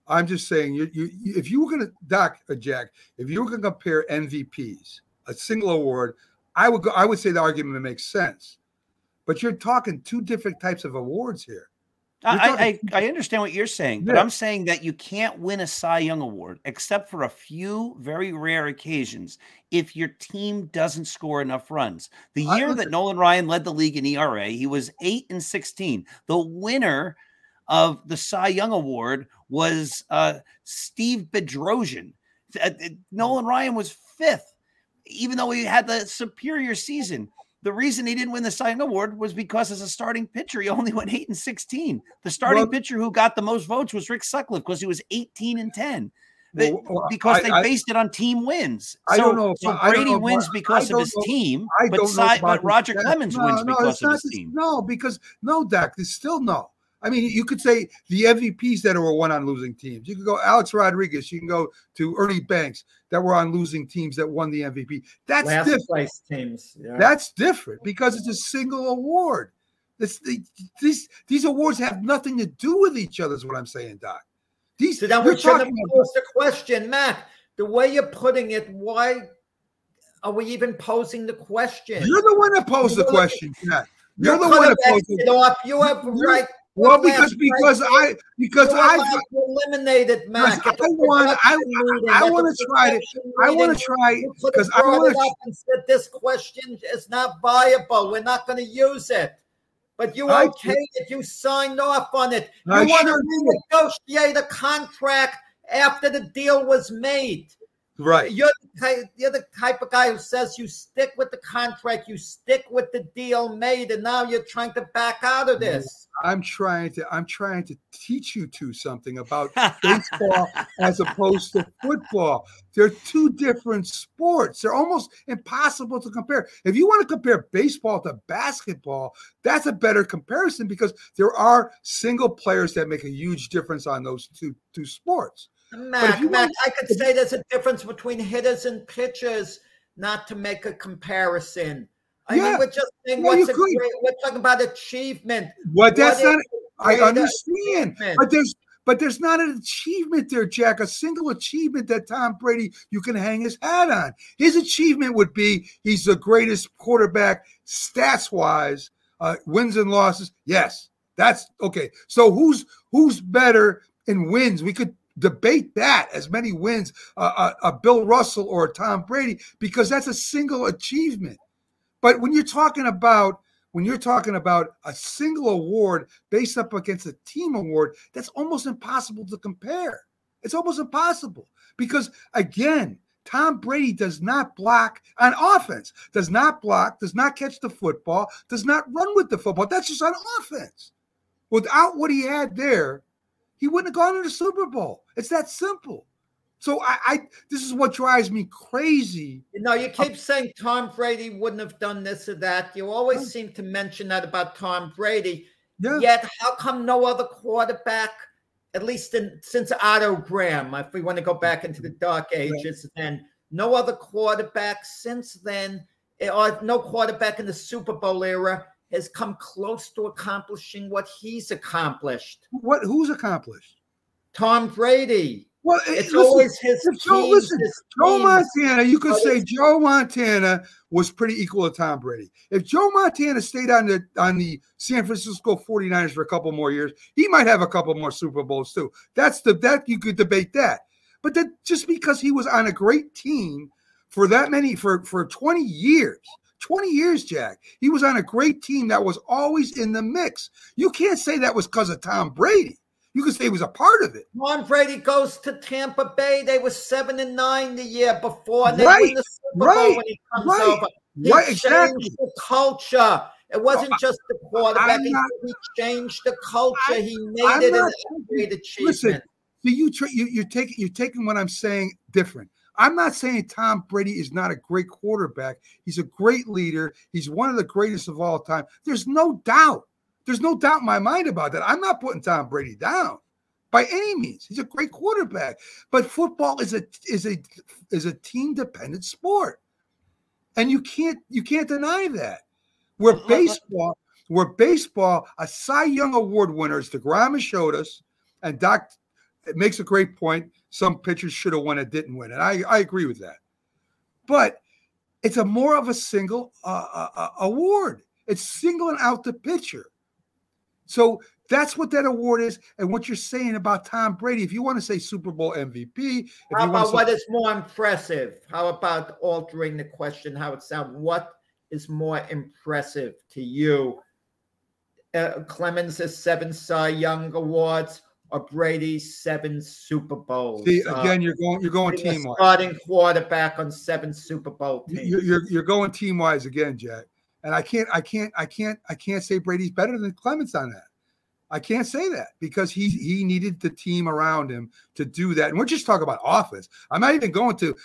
I'm just saying, if you were going to, Doc or Jack, if you were going to compare MVPs, a single award, I would say the argument makes sense. But you're talking two different types of awards here. I understand what you're saying, but I'm saying that you can't win a Cy Young Award except for a few very rare occasions if your team doesn't score enough runs. The year that Nolan Ryan led the league in ERA, he was 8-16. The winner of the Cy Young Award was Steve Bedrosian. Nolan Ryan was 5th, even though he had the superior season. The reason he didn't win the Cy Young Award was because as a starting pitcher, he only went 8-16. The starting pitcher who got the most votes was Rick Sutcliffe because he was 18-10. They based it on team wins. Brady wins because of his team, but Roger Clemens wins because of his team. Doc, there's still no. I mean, you could say the MVPs that were won on losing teams. You could go Alex Rodriguez. You can go to Ernie Banks that were on losing teams that won the MVP. That's last different. Place teams. Yeah. That's different because it's a single award. These awards have nothing to do with each other is what I'm saying, Doc. So then we should have posed the question, Mac. The way you're putting it, why are we even posing the question? You're the one that posed the question, Mac. You're the one that posed it off. You have the right. Well, because I eliminated Mac. I want to try because I want to and said this question is not viable. We're not going to use it. But you that you signed off on it. You want to renegotiate a contract after the deal was made. Right. You're the type of guy who says you stick with the contract, you stick with the deal made, and now you're trying to back out of this. I'm trying to teach you two something about baseball as opposed to football. They're two different sports. They're almost impossible to compare. If you want to compare baseball to basketball, that's a better comparison because there are single players that make a huge difference on those two sports. Mac, I could say there's a difference between hitters and pitchers, not to make a comparison. I mean, we're just saying we're talking about achievement. Well, that's not. I understand, but there's But there's not an achievement there, Jack, a single achievement that Tom Brady you can hang his hat on. His achievement would be he's the greatest quarterback stats-wise, wins and losses. Yes, that's okay. So who's better in wins? We could debate that as many wins, a Bill Russell or a Tom Brady, because that's a single achievement. But when you're talking about a single award based up against a team award, that's almost impossible to compare. It's almost impossible because, again, Tom Brady does not block on offense, does not block, does not catch the football, does not run with the football. That's just on offense. Without what he had there, he wouldn't have gone to the Super Bowl. It's that simple. So I this is what drives me crazy. You know, you keep saying Tom Brady wouldn't have done this or that. You always seem to mention that about Tom Brady. Yeah. Yet, how come no other quarterback, at least since Otto Graham, if we want to go back into the dark ages, and no other quarterback since then, or no quarterback in the Super Bowl era has come close to accomplishing what he's accomplished? Who's accomplished? Tom Brady. Well, it's always his teams. Joe Montana, you could say Joe Montana was pretty equal to Tom Brady. If Joe Montana stayed on the San Francisco 49ers for a couple more years, he might have a couple more Super Bowls too. That you could debate that. But that just because he was on a great team for that many for 20 years. 20 years, Jack. He was on a great team that was always in the mix. You can't say that was because of Tom Brady. You could say he was a part of it. Tom Brady goes to Tampa Bay. They were 7-9 the year before. They win the Super Bowl when he comes over. He changed the culture. It wasn't just the quarterback. He changed the culture. He made it an great achievement. Listen, you're taking what I'm saying different. I'm not saying Tom Brady is not a great quarterback. He's a great leader. He's one of the greatest of all time. There's no doubt. There's no doubt in my mind about that. I'm not putting Tom Brady down by any means. He's a great quarterback. But football is a team-dependent sport. And you can't deny that. Where baseball, a Cy Young Award winner, as DeGrom showed us, and Doc makes a great point. Some pitchers should have won and didn't win. And I agree with that. But it's a more of a single award. It's singling out the pitcher. So that's what that award is. And what you're saying about Tom Brady, if you want to say Super Bowl MVP. How about what is more impressive? How about altering the question, how it sounds? What is more impressive to you? Clemens has 7 Cy Young Awards. Or Brady's 7 Super Bowls. See, again, you're going team-wise. Starting quarterback on 7 Super Bowl teams. You're going team-wise again, Jack. And I can't say Brady's better than Clemens on that. I can't say that because he needed the team around him to do that. And we're just talking about offense. I'm not even going to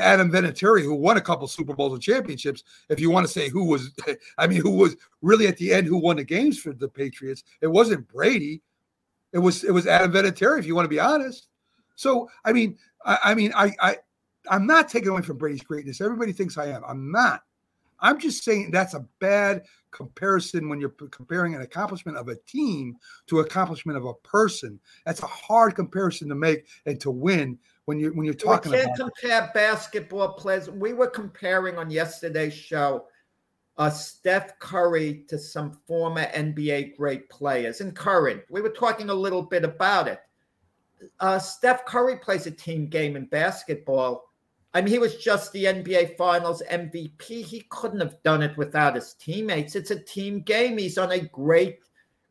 Adam Vinatieri, who won a couple Super Bowls and championships. If you want to say who was really at the end, who won the games for the Patriots, it wasn't Brady. It was Adam Vinatieri, if you want to be honest. So I'm not taking away from Brady's greatness. Everybody thinks I am. I'm not. I'm just saying that's a bad comparison when you're comparing an accomplishment of a team to accomplishment of a person. That's a hard comparison to make and to win when you're talking about. We can't compare basketball players. We were comparing on yesterday's show. Steph Curry to some former NBA great players and current. We were talking a little bit about it. Steph Curry plays a team game in basketball. I mean, he was just the NBA Finals MVP. He couldn't have done it without his teammates. It's a team game. He's on a great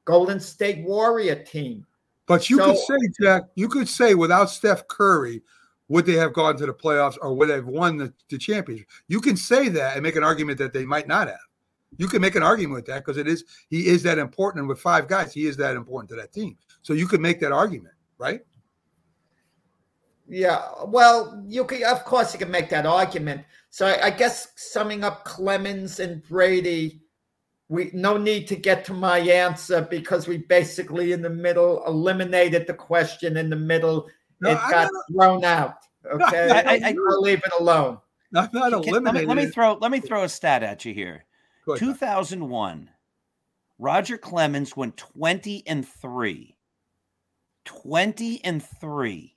Golden State Warrior team. But could say, Jack, you could say without Steph Curry, would they have gone to the playoffs or would they have won the championship? You can say that and make an argument that they might not have. You can make an argument with that because he is that important. And with 5 guys, he is that important to that team. So you can make that argument, right? Yeah. Well, you can make that argument. So I guess summing up Clemens and Brady, we no need to get to my answer because we basically in the middle eliminated the question in the middle. No, thrown out. Okay, I'll leave it alone. I'm not eliminated. Let me throw a stat at you here. 2001, Roger Clemens went 20-3. 20-3.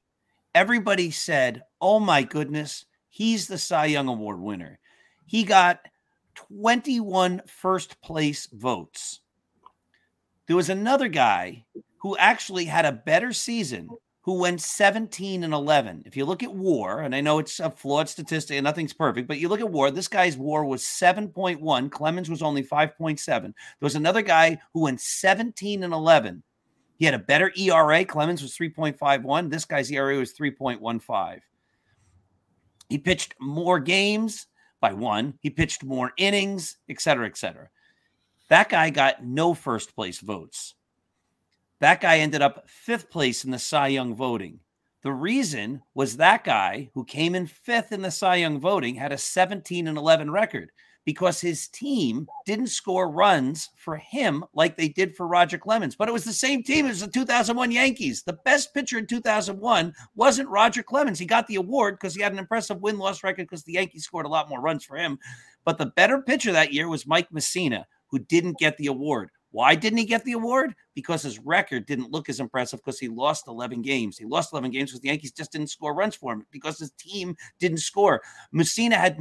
Everybody said, oh my goodness, he's the Cy Young Award winner. He got 21 first place votes. There was another guy who actually had a better season who went 17-11. If you look at WAR, and I know it's a flawed statistic and nothing's perfect, but you look at WAR, this guy's WAR was 7.1. Clemens was only 5.7. There was another guy who went 17-11. He had a better ERA. Clemens was 3.51. This guy's ERA was 3.15. He pitched more games by one. He pitched more innings, et cetera, et cetera. That guy got no first place votes. That guy ended up fifth place in the Cy Young voting. The reason was that guy who came in fifth in the Cy Young voting had a 17-11 record because his team didn't score runs for him like they did for Roger Clemens. But it was the same team. It was the 2001 Yankees. The best pitcher in 2001 wasn't Roger Clemens. He got the award because he had an impressive win-loss record because the Yankees scored a lot more runs for him. But the better pitcher that year was Mike Mussina, who didn't get the award. Why didn't he get the award? Because his record didn't look as impressive because he lost 11 games. He lost 11 games because the Yankees just didn't score runs for him because his team didn't score. Mussina had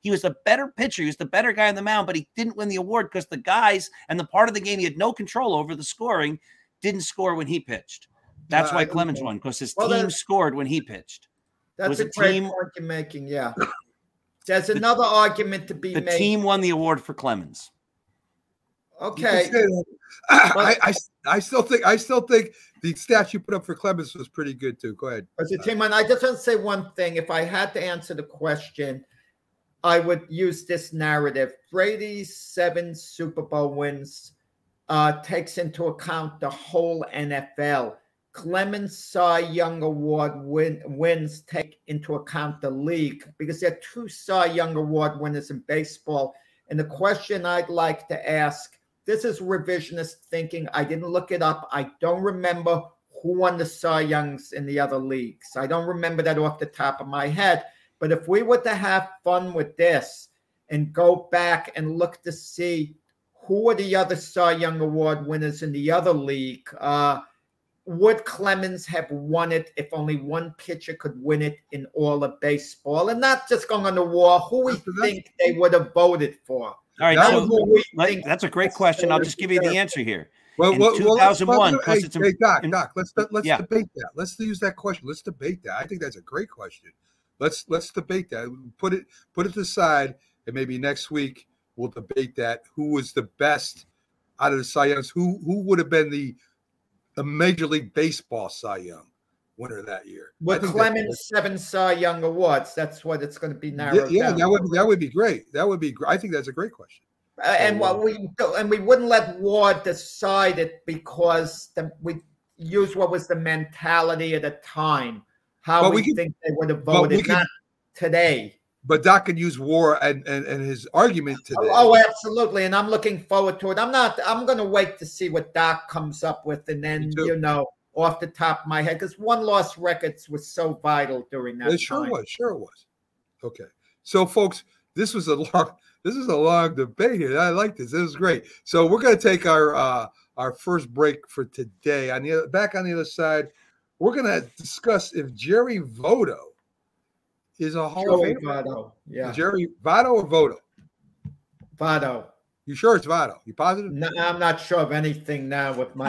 he was a better pitcher. He was the better guy on the mound, but he didn't win the award because the guys and the part of the game he had no control over, the scoring, didn't score when he pitched. That's why Clemens won, because his team scored when he pitched. That's a great point you're making, yeah. There's another argument to be made. The team won the award for Clemens. Okay. I still think the stat you put up for Clemens was pretty good too. Go ahead. I just want to say one thing. If I had to answer the question, I would use this narrative. Brady's 7 Super Bowl wins takes into account the whole NFL. Clemens' Cy Young Award wins take into account the league because there are 2 Cy Young Award winners in baseball. And the question I'd like to ask, this is revisionist thinking. I didn't look it up. I don't remember who won the Cy Youngs in the other leagues. I don't remember that off the top of my head. But if we were to have fun with this and go back and look to see who were the other Cy Young Award winners in the other league, would Clemens have won it if only one pitcher could win it in all of baseball? And not just going on the wall, who we think they would have voted for. All right, that's a great question. I'll just give you the answer here. Well, in 2001, Doc, let's debate that. Let's use that question. Let's debate that. I think that's a great question. Let's debate that. Put it to the side, and maybe next week we'll debate that. Who was the best out of the Cy Youngs? Who would have been the Major League Baseball Cy Young winner that year? With Clemens' 7 Cy Young Awards, that's what it's going to be narrowed down. Yeah, that would be great. That would be. I think that's a great question. We wouldn't let Ward decide it because we use what was the mentality at the time, how we think they would have voted, not today. But Doc could use WAR and his argument today. Oh, absolutely. And I'm looking forward to it. I'm going to wait to see what Doc comes up with. And then, off the top of my head, because one-loss records was so vital during that time. It sure was. Okay. So, folks, this is a long debate here. I like this. This is great. So we're going to take our first break for today. Back on the other side, we're going to discuss if Jerry Votto is a Hall of Famer. Yeah. Jerry Votto or Votto? Votto. You sure it's Votto? You positive? No, I'm not sure of anything now with my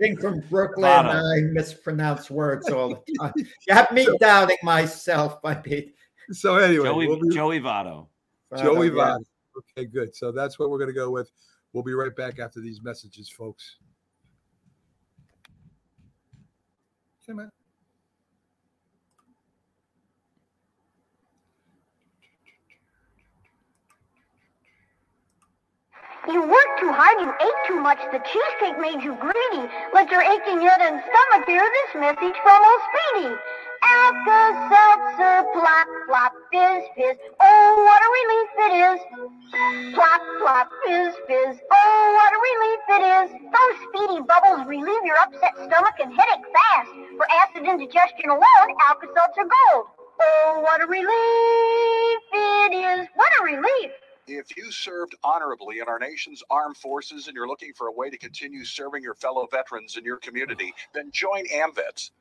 being from Brooklyn. Votto. I mispronounce words all the time. You have me doubting myself, my Pete. So anyway. Joey Votto. Joey Votto. Yeah. Okay, good. So that's what we're going to go with. We'll be right back after these messages, folks. Hey, man. You worked too hard, you ate too much, the cheesecake made you greedy. Let your aching head and stomach hear this message from old Speedy. Alka-Seltzer, plop, plop, fizz, fizz, oh, what a relief it is. Plop, plop, fizz, fizz, oh, what a relief it is. Those speedy bubbles relieve your upset stomach and headache fast. For acid indigestion alone, Alka-Seltzer Gold. Oh, what a relief it is. What a relief. If you served honorably in our nation's armed forces and you're looking for a way to continue serving your fellow veterans in your community, then join AMVETS.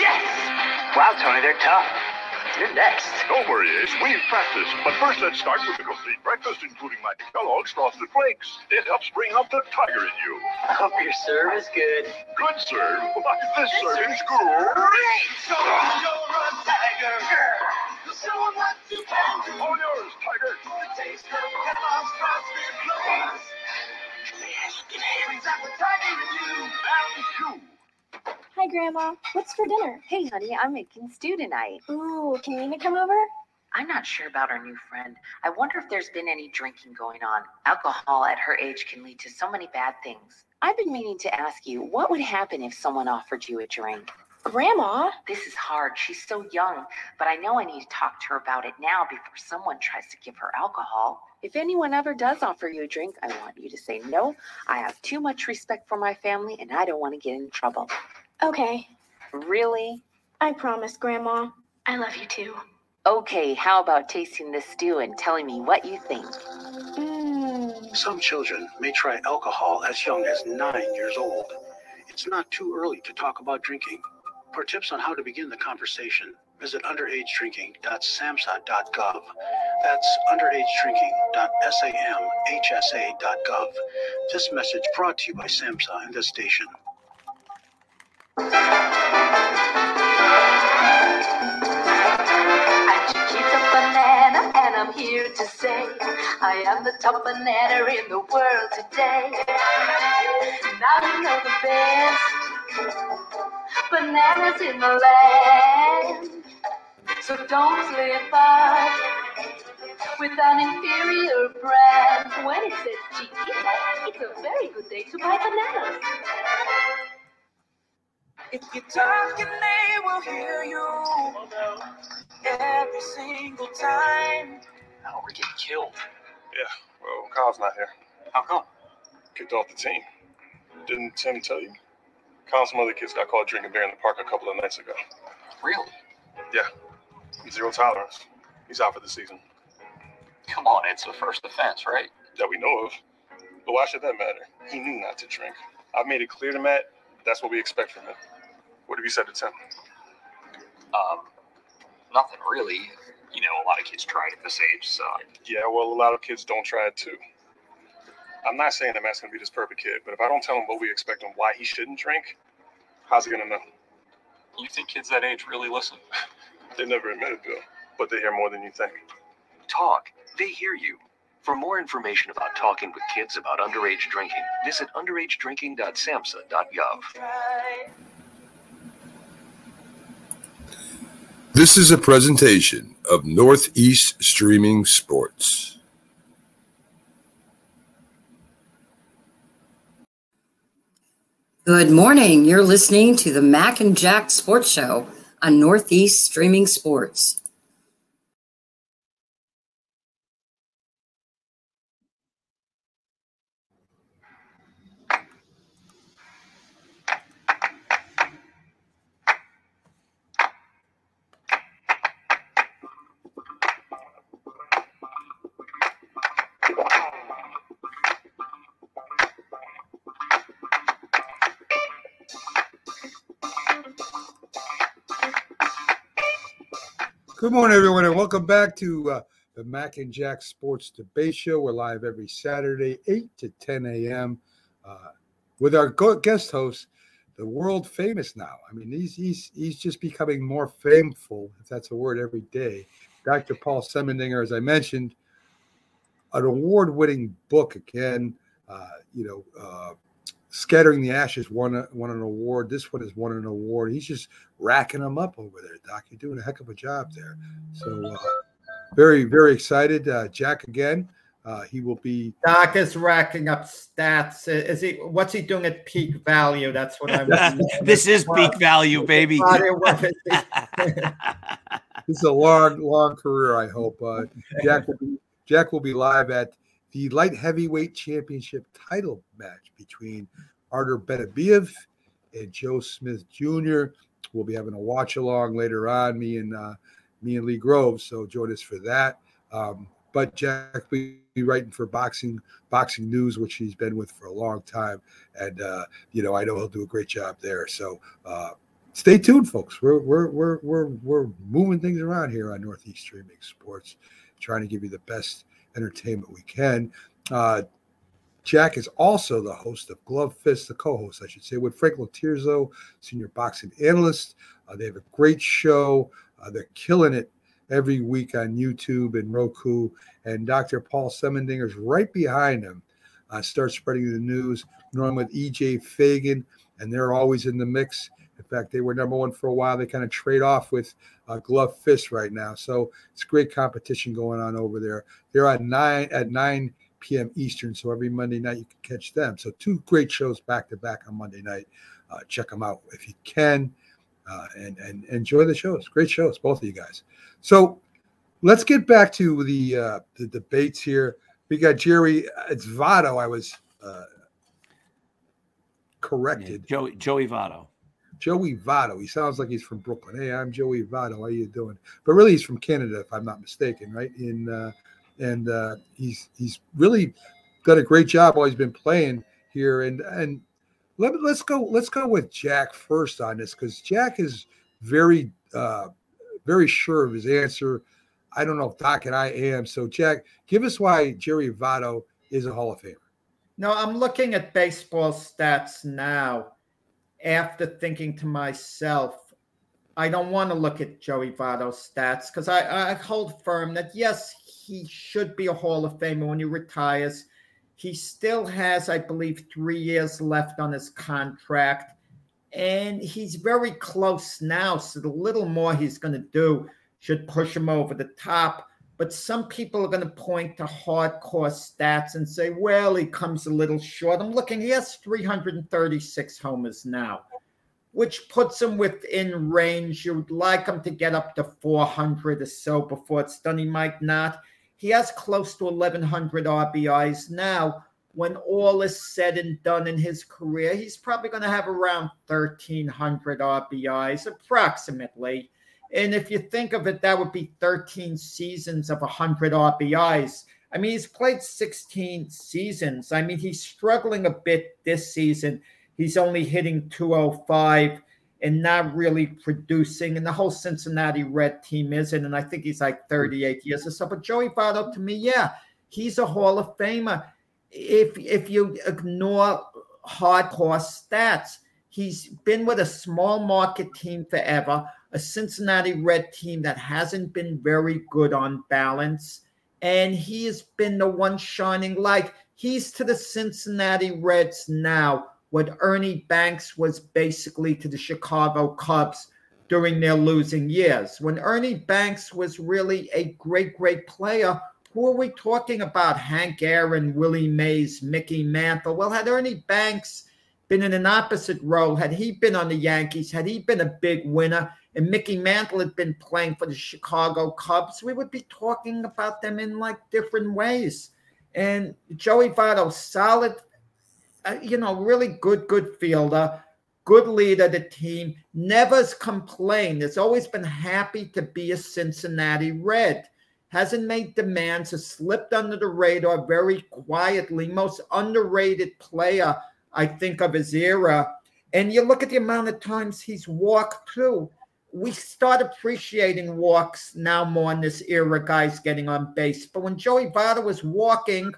Yes! Wow, Tony, they're tough. You're next. Don't worry, Ace. We've practiced. But first, let's start with a complete breakfast, including my Kellogg's Frosted Flakes. It helps bring up the tiger in you. I hope your serve is good. Good serve? This serve is great! So you're a tiger girl. Show them what you can do. All yours, tiger. The taste of Kellogg's Frosted Flakes. Yes, it brings out the tiger in you. And you. Hi, Grandma. What's for dinner? Hey, honey, I'm making stew tonight. Ooh, can Nina come over? I'm not sure about our new friend. I wonder if there's been any drinking going on. Alcohol at her age can lead to so many bad things. I've been meaning to ask you, what would happen if someone offered you a drink? Grandma? This is hard. She's so young, but I know I need to talk to her about it now before someone tries to give her alcohol. If anyone ever does offer you a drink, I want you to say no. I have too much respect for my family, and I don't want to get in trouble. Okay. Really? I promise, Grandma. I love you, too. Okay, how about tasting this stew and telling me what you think? Some children may try alcohol as young as 9 years old. It's not too early to talk about drinking. For tips on how to begin the conversation, visit underagedrinking.samhsa.gov. That's underagedrinking.samhsa.gov. This message brought to you by SAMHSA and this station. I just eat a banana and I'm here to say I am the top banana in the world today. Now you know the best bananas in the land. So don't slip up with an inferior brand. When it's a chiquita, it's a very good day to buy bananas. If you talk and they will hear you every single time. Oh, we're getting killed. Yeah, well, Kyle's not here. How come? Kicked off the team. Didn't Tim tell you? Kyle's some other kids got caught drinking beer in the park a couple of nights ago. Really? Yeah. Zero tolerance. He's out for the season. Come on, it's the first offense, right? That we know of. But why should that matter? He knew not to drink. I've made it clear to Matt. That's what we expect from him. What have you said to Tim? Nothing really. You know, a lot of kids try it at this age, so. Yeah, well, a lot of kids don't try it too. I'm not saying that Matt's going to be this perfect kid, but if I don't tell him what we expect and why he shouldn't drink, how's he going to know? You think kids that age really listen? They never admit it, Bill, but they hear more than you think. Talk. They hear you. For more information about talking with kids about underage drinking, visit underagedrinking.samhsa.gov. This is a presentation of Northeast Streaming Sports. Good morning. You're listening to the Mac and Jack Sports Show on Northeast Streaming Sports. Good morning, everyone, and welcome back to the Mac and Jack Sports Debate Show. We're live every Saturday, 8 to 10 a.m. With our guest host, the world famous now. I mean, he's just becoming more fameful, if that's a word, every day. Dr. Paul Semendinger, as I mentioned, an award-winning book again. Scattering the Ashes won an award. This one has won an award. He's just racking them up over there, Doc. You're doing a heck of a job there. So very, very excited. Jack again He will be. Doc is racking up stats. Is he? What's he doing at peak value? That's what I'm. This is peak value, baby. This is a long, long career. I hope Jack will be live at the light heavyweight championship title match between Artur Beterbiev and Joe Smith Jr. We'll be having a watch along later on. Me and Lee Groves. So join us for that. But Jack will be writing for Boxing News, which he's been with for a long time, and I know he'll do a great job there. So stay tuned, folks. We're moving things around here on Northeast Streaming Sports, trying to give you the best entertainment we can. Jack is also the host of Glove Fist, the co-host, I should say, with Frank Latirzo, senior boxing analyst. They have a great show. They're killing it every week on YouTube and Roku. And Dr. Paul Semendinger is right behind him. Start spreading the news. Normally with E.J. Fagan, and they're always in the mix. In fact, they were number one for a while. They kind of trade off with Glove Fist right now. So it's great competition going on over there. They're at 9 p.m. Eastern, so every Monday night you can catch them. So two great shows back-to-back on Monday night. Check them out if you can. And enjoy the shows. Great shows, both of you guys. So let's get back to the debates here. We got Jerry Votto. I was corrected. Yeah, Joey Votto. Joey Votto. He sounds like he's from Brooklyn. Hey, I'm Joey Votto. How you doing? But really, he's from Canada, if I'm not mistaken, right? And he's really done a great job while he's been playing here. And Let's go with Jack first on this, because Jack is very, very sure of his answer. I don't know if Doc and I am. So, Jack, give us why Jerry Votto is a Hall of Famer. No, I'm looking at baseball stats now after thinking to myself, I don't want to look at Joey Votto's stats, because I hold firm that, yes, he should be a Hall of Famer when he retires. He still has, I believe, 3 years left on his contract, and he's very close now, so the little more he's going to do should push him over the top. But some people are going to point to hardcore stats and say, well, he comes a little short. I'm looking, he has 336 homers now, which puts him within range. You'd like him to get up to 400 or so before it's done. He might not. He has close to 1,100 RBIs now. When all is said and done in his career, he's probably going to have around 1,300 RBIs, approximately. And if you think of it, that would be 13 seasons of 100 RBIs. I mean, he's played 16 seasons. I mean, he's struggling a bit this season. He's only hitting .205 and not really producing, and the whole Cincinnati Red team isn't, and I think he's like 38 years or so. But Joey Votto, to me, yeah, he's a Hall of Famer. If you ignore hardcore stats, he's been with a small market team forever, a Cincinnati Red team that hasn't been very good on balance, and he has been the one shining light. He's to the Cincinnati Reds now what Ernie Banks was basically to the Chicago Cubs during their losing years. When Ernie Banks was really a great, great player, who are we talking about? Hank Aaron, Willie Mays, Mickey Mantle. Well, had Ernie Banks been in an opposite role, had he been on the Yankees, had he been a big winner, and Mickey Mantle had been playing for the Chicago Cubs, we would be talking about them in like different ways. And Joey Votto, solid, really good fielder, good leader of the team, never's complained. Has always been happy to be a Cincinnati Red. Hasn't made demands, has slipped under the radar very quietly. Most underrated player, I think, of his era. And you look at the amount of times he's walked too. We start appreciating walks now more in this era, guys getting on base. But when Joey Votto was walking,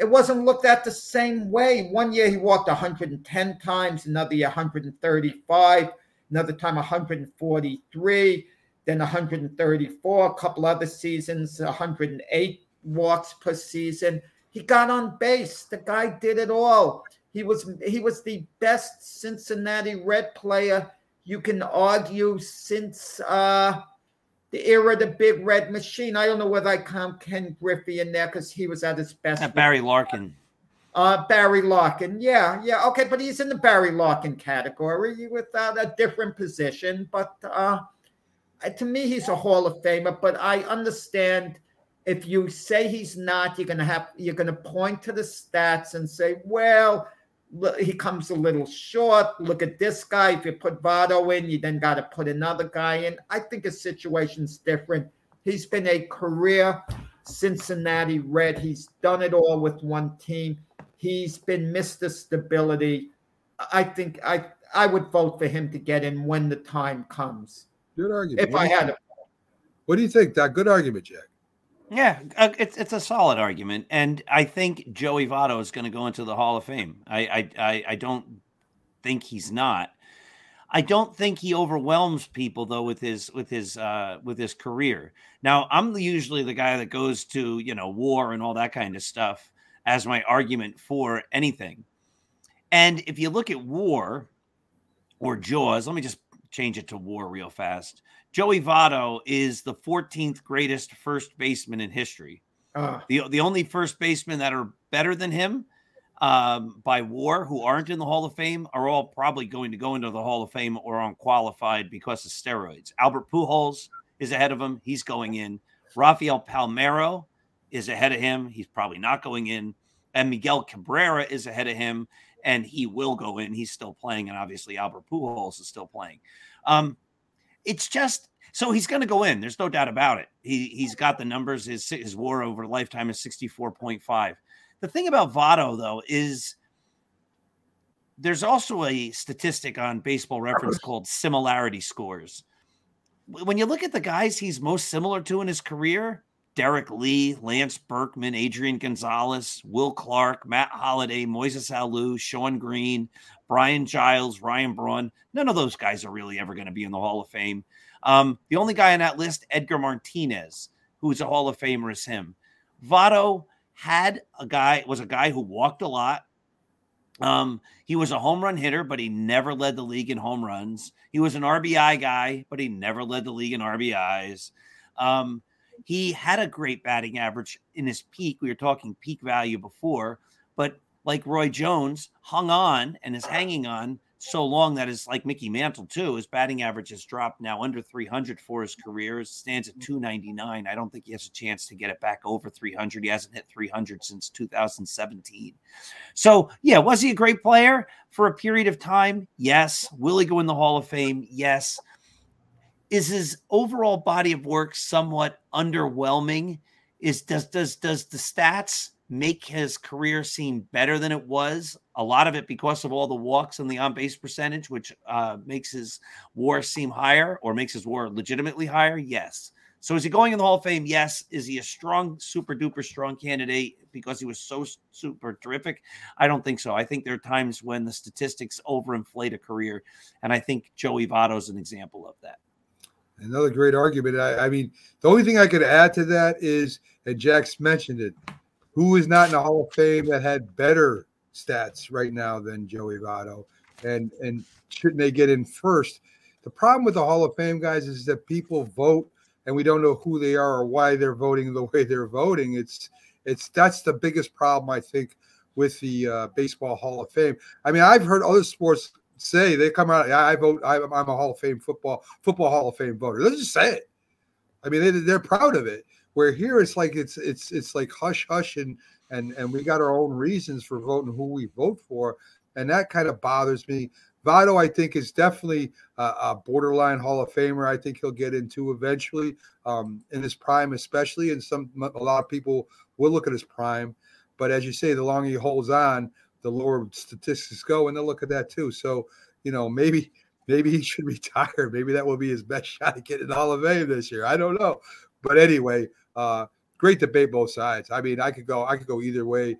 it wasn't looked at the same way. 1 year he walked 110 times, another year 135, another time 143, then 134, a couple other seasons, 108 walks per season. He got on base. The guy did it all. He was the best Cincinnati Red player, you can argue, since the era of the Big Red Machine. I don't know whether I count Ken Griffey in there because he was at his best. Barry Larkin. Barry Larkin. Yeah. Okay, but he's in the Barry Larkin category without a different position. But to me, he's a Hall of Famer. But I understand if you say he's not, you're gonna point to the stats and say, well, he comes a little short. Look at this guy. If you put Votto in, you then got to put another guy in. I think his situation's different. He's been a career Cincinnati Red. He's done it all with one team. He's been Mr. Stability. I think I would vote for him to get in when the time comes. Good argument. If I had to. What do you think, Doc? Good argument, Jack. Yeah, it's a solid argument, and I think Joey Votto is going to go into the Hall of Fame. I don't think he's not. I don't think he overwhelms people though with his career. Now I'm usually the guy that goes to war and all that kind of stuff as my argument for anything. And if you look at war or Jaws, let me just change it to war real fast. Joey Votto is the 14th greatest first baseman in history. The only first basemen that are better than him by war who aren't in the Hall of Fame are all probably going to go into the Hall of Fame or unqualified because of steroids. Albert Pujols is ahead of him. He's going in. Rafael Palmeiro is ahead of him. He's probably not going in. And Miguel Cabrera is ahead of him, and he will go in. He's still playing, and obviously Albert Pujols is still playing. It's just so he's going to go in. There's no doubt about it. He's got the numbers. His war over lifetime is 64.5. The thing about Votto, though, is there's also a statistic on Baseball Reference called similarity scores. When you look at the guys he's most similar to in his career, Derek Lee, Lance Berkman, Adrian Gonzalez, Will Clark, Matt Holliday, Moises Alou, Shawn Green, Brian Giles, Ryan Braun. None of those guys are really ever going to be in the Hall of Fame. The only guy on that list, Edgar Martinez, who's a Hall of Famer, is him. Votto was a guy who walked a lot. He was a home run hitter, but he never led the league in home runs. He was an RBI guy, but he never led the league in RBIs. He had a great batting average in his peak. We were talking peak value before, but like Roy Jones, hung on and is hanging on so long that it's like Mickey Mantle, too. His batting average has dropped now under 300 for his career. It stands at 299. I don't think he has a chance to get it back over 300. He hasn't hit 300 since 2017. So, yeah, was he a great player for a period of time? Yes. Will he go in the Hall of Fame? Yes. Is his overall body of work somewhat underwhelming? Does the stats make his career seem better than it was? A lot of it because of all the walks and the on-base percentage, which makes his WAR seem higher or makes his WAR legitimately higher? Yes. So is he going in the Hall of Fame? Yes. Is he a strong, super-duper strong candidate because he was so super terrific? I don't think so. I think there are times when the statistics overinflate a career, and I think Joey Votto is an example of that. Another great argument. I mean, the only thing I could add to that is, and Jack's mentioned it, who is not in the Hall of Fame that had better stats right now than Joey Votto? And shouldn't they get in first? The problem with the Hall of Fame, guys, is that people vote and we don't know who they are or why they're voting the way they're voting. That's the biggest problem, I think, with the Baseball Hall of Fame. I mean, I've heard other sports say they come out. I vote. I'm a Hall of Fame football Hall of Fame voter. Let's just say it. I mean, they're proud of it. Where here it's like it's like hush hush, and we got our own reasons for voting who we vote for, and that kind of bothers me. Votto, I think, is definitely a borderline Hall of Famer. I think he'll get into eventually in his prime, especially. And a lot of people will look at his prime, but as you say, the longer he holds on, the lower statistics go, and they'll look at that too. So maybe he should retire. Maybe that will be his best shot at getting the Hall of Fame this year. I don't know, but anyway. Great debate both sides. I mean, I could go either way,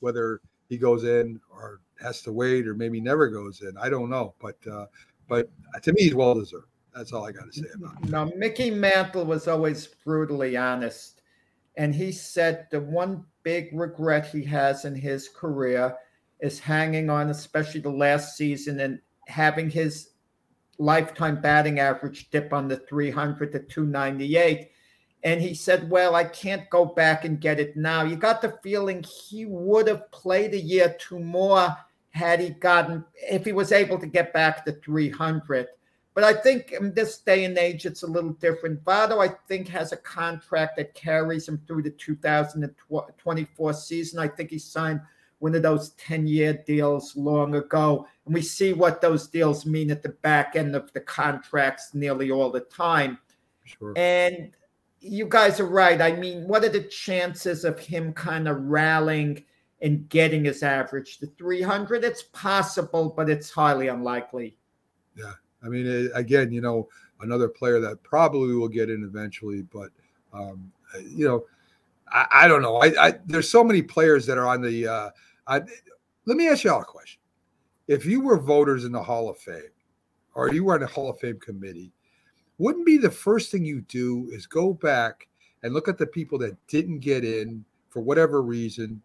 whether he goes in or has to wait or maybe never goes in. I don't know. But to me, he's well-deserved. That's all I got to say about it. Now, Mickey Mantle was always brutally honest, and he said the one big regret he has in his career is hanging on, especially the last season, and having his lifetime batting average dip on the 300 to 298. And he said, well, I can't go back and get it now. You got the feeling he would have played a year, two more had he gotten, if he was able to get back to 300. But I think in this day and age, it's a little different. Votto, I think, has a contract that carries him through the 2024 season. I think he signed one of those 10-year deals long ago. And we see what those deals mean at the back end of the contracts nearly all the time. Sure. And you guys are right. I mean, what are the chances of him kind of rallying and getting his average to 300? It's possible, but it's highly unlikely. Yeah. I mean, again, you know, another player that probably will get in eventually, but, you know, I don't know. I there's so many players that are on the let me ask you all a question. If you were voters in the Hall of Fame or you were on the Hall of Fame committee, wouldn't be the first thing you do is go back and look at the people that didn't get in for whatever reason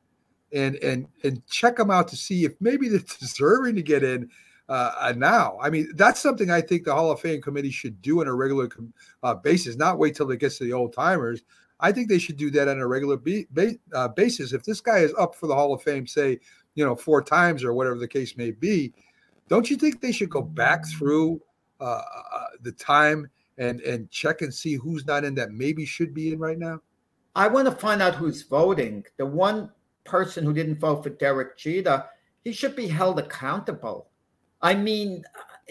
and check them out to see if maybe they're deserving to get in. Now, I mean, that's something I think the Hall of Fame committee should do on a regular basis, not wait till it gets to the old timers. I think they should do that on a regular basis. If this guy is up for the Hall of Fame, say, you know, four times or whatever the case may be, don't you think they should go back through the time and check and see who's not in that maybe should be in right now? I want to find out who's voting. The one person who didn't vote for Derek Jeter, he should be held accountable. I mean,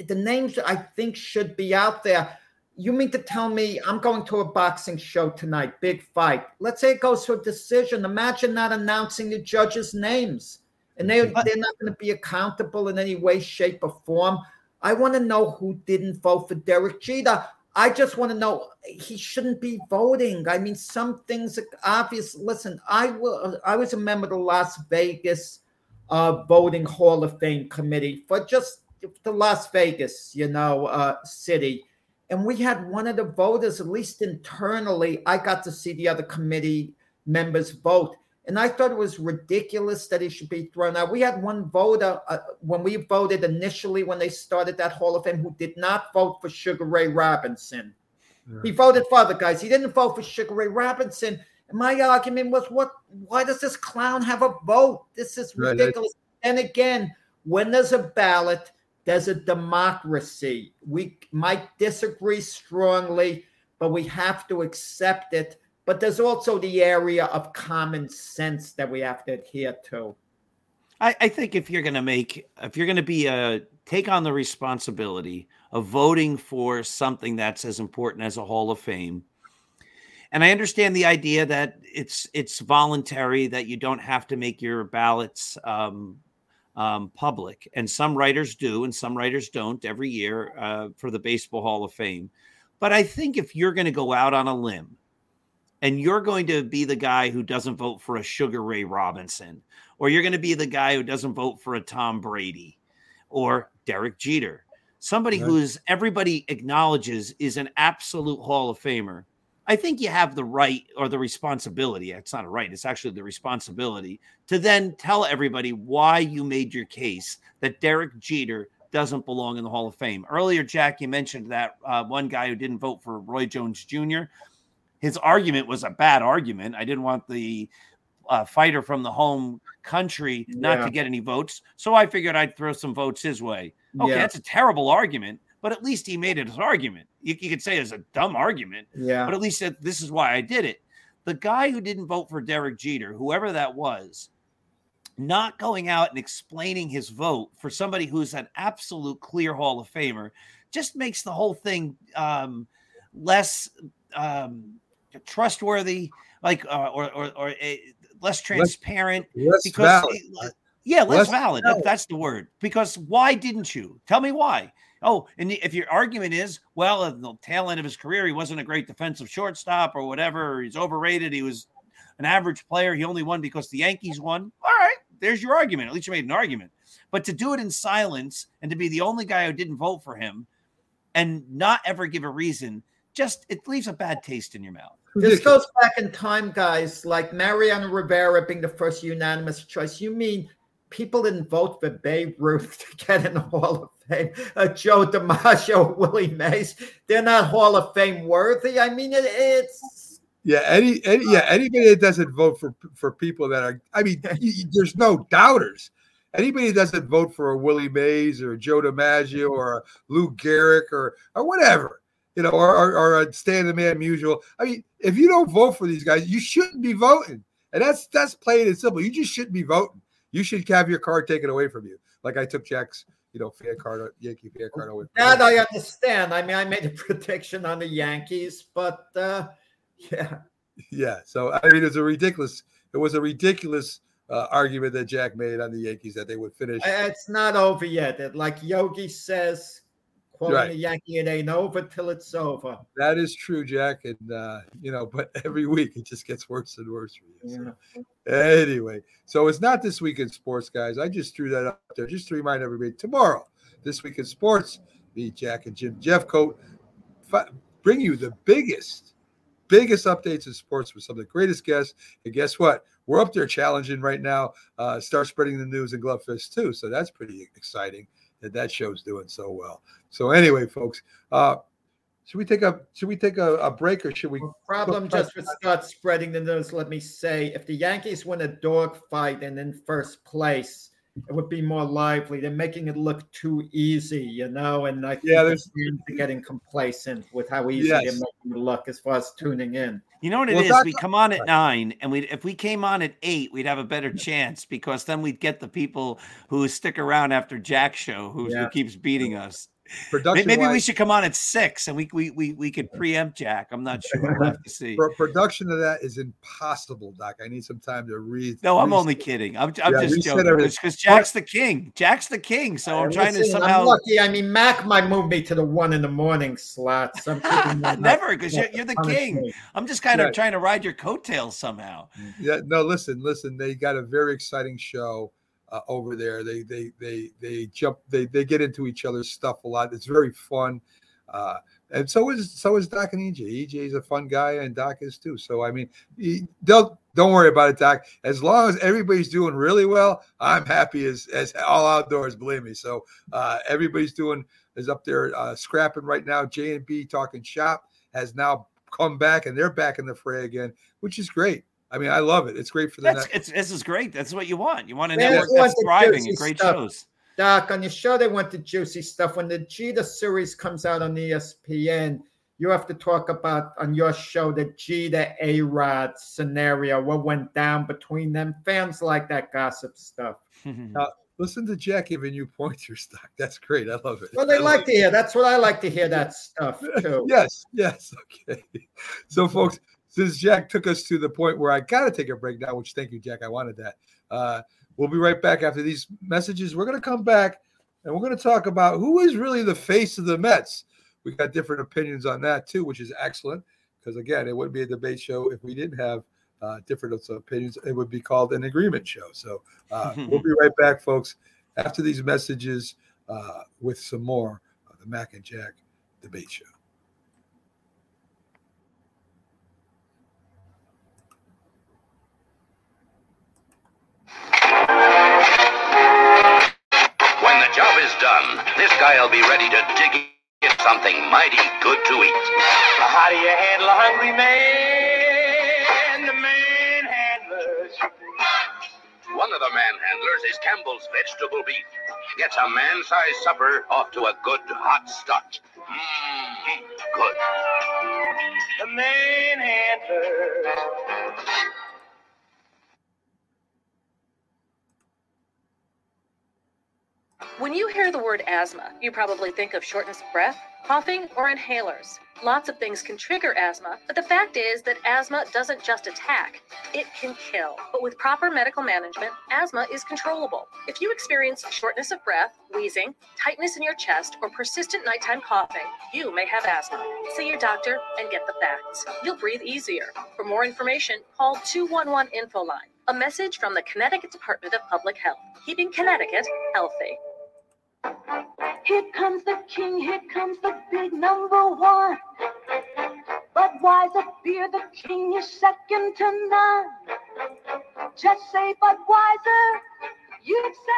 the names I think should be out there. You mean to tell me I'm going to a boxing show tonight, big fight. Let's say it goes to a decision. Imagine not announcing the judges' names. And they're not going to be accountable in any way, shape, or form. I want to know who didn't vote for Derek Jeter. I just want to know he shouldn't be voting. I mean, some things are obvious. Listen, I was a member of the Las Vegas voting Hall of Fame committee for just the Las Vegas, you know, city. And we had one of the voters, at least internally, I got to see the other committee members vote. And I thought it was ridiculous that he should be thrown out. We had one voter when we voted initially when they started that Hall of Fame who did not vote for Sugar Ray Robinson. Yeah. He voted for other guys. He didn't vote for Sugar Ray Robinson. And my argument was, why does this clown have a vote? This is ridiculous. Right. And again, when there's a ballot, there's a democracy. We might disagree strongly, but we have to accept it. But there's also the area of common sense that we have to adhere to. I think take on the responsibility of voting for something that's as important as a Hall of Fame. And I understand the idea that it's voluntary, that you don't have to make your ballots public. And some writers do and some writers don't every year for the Baseball Hall of Fame. But I think if you're going to go out on a limb and you're going to be the guy who doesn't vote for a Sugar Ray Robinson, or you're going to be the guy who doesn't vote for a Tom Brady or Derek Jeter, somebody right. who's everybody acknowledges is an absolute Hall of Famer, I think you have the right or the responsibility. It's not a right. It's actually the responsibility to then tell everybody why you made your case that Derek Jeter doesn't belong in the Hall of Fame. Earlier, Jack, you mentioned that one guy who didn't vote for Roy Jones Jr. His argument was a bad argument. I didn't want the fighter from the home country not to get any votes. So I figured I'd throw some votes his way. Okay, that's a terrible argument. But at least he made it his argument. You could say it's a dumb argument, but at least this is why I did it. The guy who didn't vote for Derek Jeter, whoever that was, not going out and explaining his vote for somebody who's an absolute clear Hall of Famer just makes the whole thing less trustworthy, or less transparent. Less valid. That's the word. Because why didn't you? Tell me why. Oh, and if your argument is, well, at the tail end of his career, he wasn't a great defensive shortstop or whatever. Or he's overrated. He was an average player. He only won because the Yankees won. All right, there's your argument. At least you made an argument. But to do it in silence and to be the only guy who didn't vote for him and not ever give a reason, just it leaves a bad taste in your mouth. This goes back in time, guys, like Mariano Rivera being the first unanimous choice. You mean people didn't vote for Babe Ruth to get in the Hall of Fame. Joe DiMaggio, Willie Mays, they're not Hall of Fame worthy. I mean, it's anybody that doesn't vote for people that are, I mean, there's no doubters. Anybody that doesn't vote for a Willie Mays or a Joe DiMaggio or a Lou Gehrig or whatever, you know, or a Stan the Man Musial. I mean, if you don't vote for these guys, you shouldn't be voting. And that's plain and simple. You just shouldn't be voting. You should have your card taken away from you. Like I took Jack's, you know, fan card, Yankee fan card away. That I understand. I mean, I made a prediction on the Yankees, but yeah. Yeah. So, I mean, it was a ridiculous argument that Jack made on the Yankees that they would finish. It's not over yet. It, like Yogi says, quoting right. The Yankee, it ain't over till it's over. That is true, Jack. And, you know, but every week it just gets worse and worse for you. So. Yeah. Anyway, so it's not This Week in Sports, guys. I just threw that up there just to remind everybody. Tomorrow, This Week in Sports, me, Jack, and Jim Jeffcoat bring you the biggest updates in sports with some of the greatest guests. And guess what? We're up there challenging right now. Start spreading the news in Glove Fist, too. So that's pretty exciting that show's doing so well. So anyway, folks, should we take a break or should we? Problem just would start spreading the news. Let me say, if the Yankees win a dog fight and in first place, it would be more lively. They're making it look too easy, you know, and I think they're getting complacent with how easy they're making it look as far as tuning in. You know what it is? We come on at 9, and if we came on at 8, we'd have a better chance because then we'd get the people who stick around after Jack's show, who keeps beating us. Maybe we should come on at 6, and we could preempt Jack. I'm not sure. We'll have to see. Production of that is impossible, Doc. I need some time to read. No, I'm only kidding. I'm just joking. Because Jack's the king. Jack's the king. So I'm trying to somehow. I'm lucky. I mean, Mac might move me to the 1 a.m. slot. Never, because you're the king. I'm just kind of trying to ride your coattails somehow. Yeah. No, listen. They got a very exciting show. Over there, they jump, they get into each other's stuff a lot. It's very fun, and so is Doc and EJ. EJ is a fun guy, and Doc is too. So I mean, don't worry about it, Doc. As long as everybody's doing really well, I'm happy as all outdoors. Believe me. So everybody's is up there scrapping right now. J&B Talking Shop has now come back, and they're back in the fray again, which is great. I mean, I love it. It's great for the network. This is great. That's what you want. You want a network that's thriving and great shows. Doc, on your show, they want the juicy stuff. When the Jeter series comes out on ESPN, you have to talk about, on your show, the Jeter-A-Rod scenario, what went down between them. Fans like that gossip stuff. Listen to Jack giving you pointers, Doc. That's great. I love it. Well, they like to hear. That's what I like to hear, that stuff, too. Yes. Okay. So, folks. Since Jack took us to the point where I got to take a break now, which thank you, Jack. I wanted that. We'll be right back after these messages. We're going to come back and we're going to talk about who is really the face of the Mets. We got different opinions on that too, which is excellent because, again, it wouldn't be a debate show if we didn't have different opinions. It would be called an agreement show. So we'll be right back, folks, after these messages with some more of the Mac and Jack debate show. Done. This guy'll be ready to dig in something mighty good to eat. How do you handle a hungry man? The manhandlers. One of the manhandlers is Campbell's vegetable beef. Gets a man-sized supper off to a good hot start. Good. The manhandlers. When you hear the word asthma, you probably think of shortness of breath, coughing, or inhalers. Lots of things can trigger asthma, but the fact is that asthma doesn't just attack, it can kill. But with proper medical management, asthma is controllable. If you experience shortness of breath, wheezing, tightness in your chest, or persistent nighttime coughing, you may have asthma. See your doctor and get the facts. You'll breathe easier. For more information, call 211-INFO-LINE. A message from the Connecticut Department of Public Health, keeping Connecticut healthy. Here comes the king, here comes the big number one. Budweiser beer, the king is second to none. Just say Budweiser, you'd say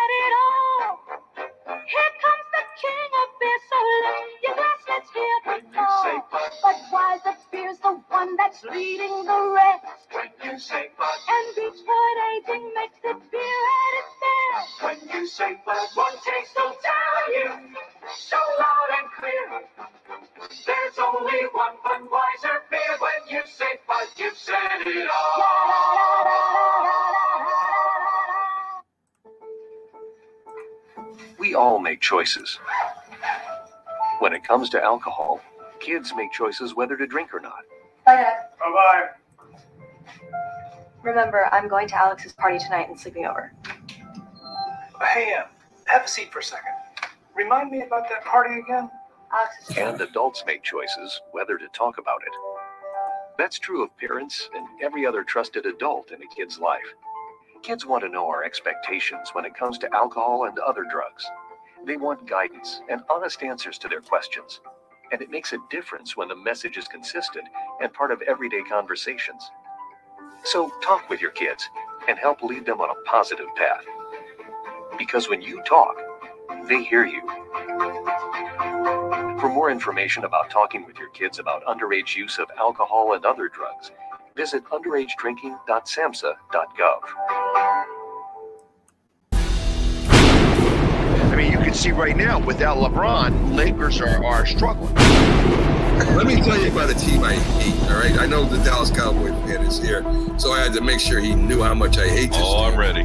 and shake, but one taste will tell you so loud and clear. There's only one Budweiser beer when you say Bud, you said it all. We all make choices. When it comes to alcohol, kids make choices whether to drink or not. Bye, Dad. Bye-bye. Remember, I'm going to Alex's party tonight and sleeping over. Hey, have a seat for a second. Remind me about that party again. And adults make choices whether to talk about it. That's true of parents and every other trusted adult in a kid's life. Kids want to know our expectations when it comes to alcohol and other drugs. They want guidance and honest answers to their questions. And it makes a difference when the message is consistent and part of everyday conversations. So talk with your kids and help lead them on a positive path. Because when you talk, they hear you. For more information about talking with your kids about underage use of alcohol and other drugs, visit underagedrinking.samhsa.gov. I mean, you can see right now, without LeBron, Lakers are struggling. Let me tell you about a team I hate, all right? I know the Dallas Cowboy fan is here, so I had to make sure he knew how much I hate this team. I'm ready.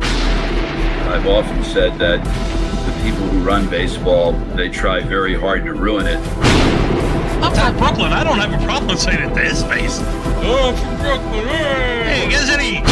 I've often said that the people who run baseball, they try very hard to ruin it. I'm from Brooklyn. I don't have a problem saying it to his face. Oh, I'm from Brooklyn. Hey, guess it eats.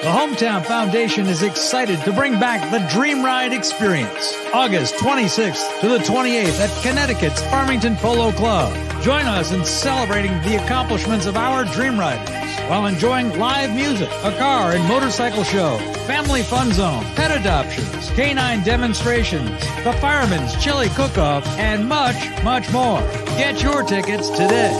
The Hometown Foundation is excited to bring back the Dream Ride Experience, August 26th to the 28th at Connecticut's Farmington Polo Club. Join us in celebrating the accomplishments of our dream riders while enjoying live music, a car and motorcycle show, family fun zone, pet adoptions, canine demonstrations, the fireman's chili cook-off, and much, much more. Get your tickets today.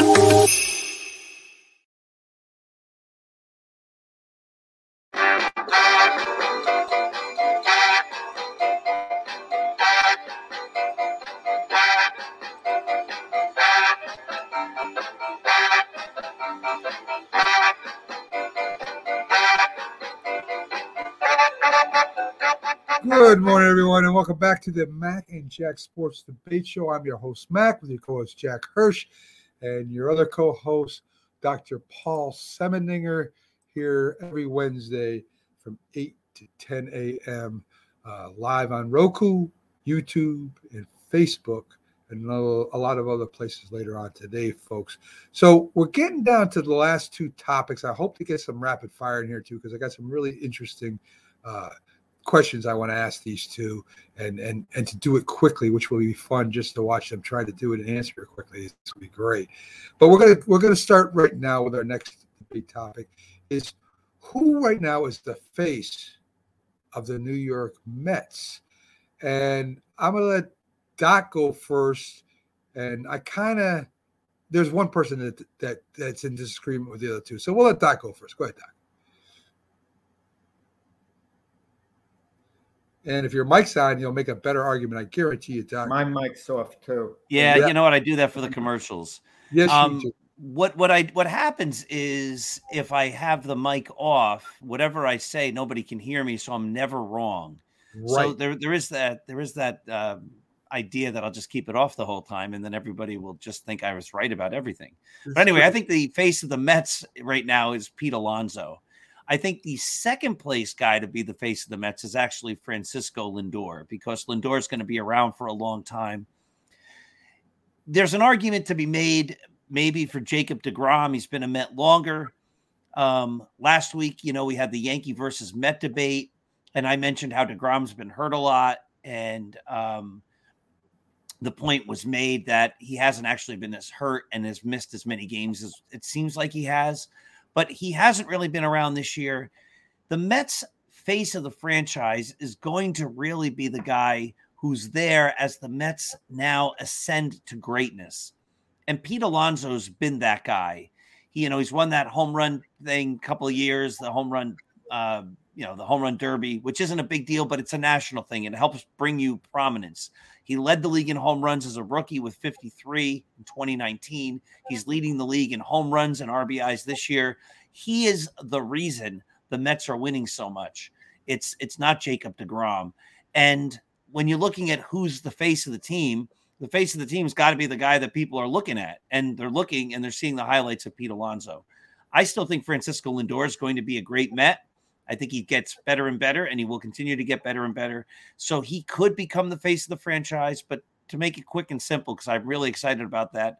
Good morning, everyone, and welcome back to the Mac and Jack Sports Debate Show. I'm your host, Mac, with your co-host, Jack Hirsch, and your other co-host, Dr. Paul Semendinger, here every Wednesday from 8 to 10 a.m., live on Roku, YouTube, and Facebook, and a lot of other places later on today, folks. So we're getting down to the last two topics. I hope to get some rapid fire in here, too, because I got some really interesting questions I want to ask these two, and to do it quickly, which will be fun just to watch them try to do it and answer it quickly. It's going to be great. But we're going to start right now with our next big topic is who right now is the face of the New York Mets. And I'm going to let Doc go first. And I there's one person that's in disagreement with the other two. So we'll let Doc go first. Go ahead, Doc. And if your mic's on, you'll make a better argument. I guarantee you, Doc. My mic's off too. Yeah, you know what? I do that for the commercials. Yes, you do. What happens is if I have the mic off, whatever I say, nobody can hear me, so I'm never wrong. Right. So there is that idea that I'll just keep it off the whole time, and then everybody will just think I was right about everything. That's but anyway, true. I think the face of the Mets right now is Pete Alonso. I think the second place guy to be the face of the Mets is actually Francisco Lindor, because Lindor is going to be around for a long time. There's an argument to be made maybe for Jacob deGrom. He's been a Met longer. Last week, we had the Yankee versus Met debate, and I mentioned how deGrom's been hurt a lot. And the point was made that he hasn't actually been as hurt and has missed as many games as it seems like he has. But he hasn't really been around this year. The Mets face of the franchise is going to really be the guy who's there as the Mets now ascend to greatness. And Pete Alonso's been that guy. He's won that home run thing a couple of years, the home run you know, the home run derby, which isn't a big deal, but it's a national thing. It helps bring you prominence. He led the league in home runs as a rookie with 53 in 2019. He's leading the league in home runs and RBIs this year. He is the reason the Mets are winning so much. It's not Jacob deGrom. And when you're looking at who's the face of the team, the face of the team's got to be the guy that people are looking at, and they're looking and they're seeing the highlights of Pete Alonso. I still think Francisco Lindor is going to be a great Met. I think he gets better and better, and he will continue to get better and better. So he could become the face of the franchise, but to make it quick and simple, because I'm really excited about that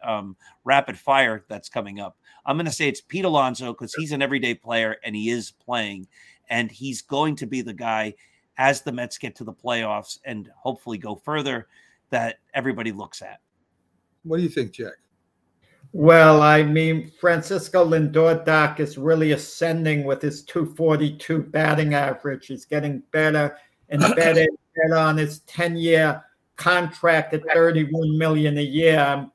rapid fire that's coming up, I'm going to say it's Pete Alonso, because he's an everyday player and he is playing, and he's going to be the guy as the Mets get to the playoffs and hopefully go further that everybody looks at. What do you think, Jack? Well, I mean, Francisco Lindor, Doc, is really ascending with his .242 batting average. He's getting better and better and better on his 10-year contract at $31 million a year.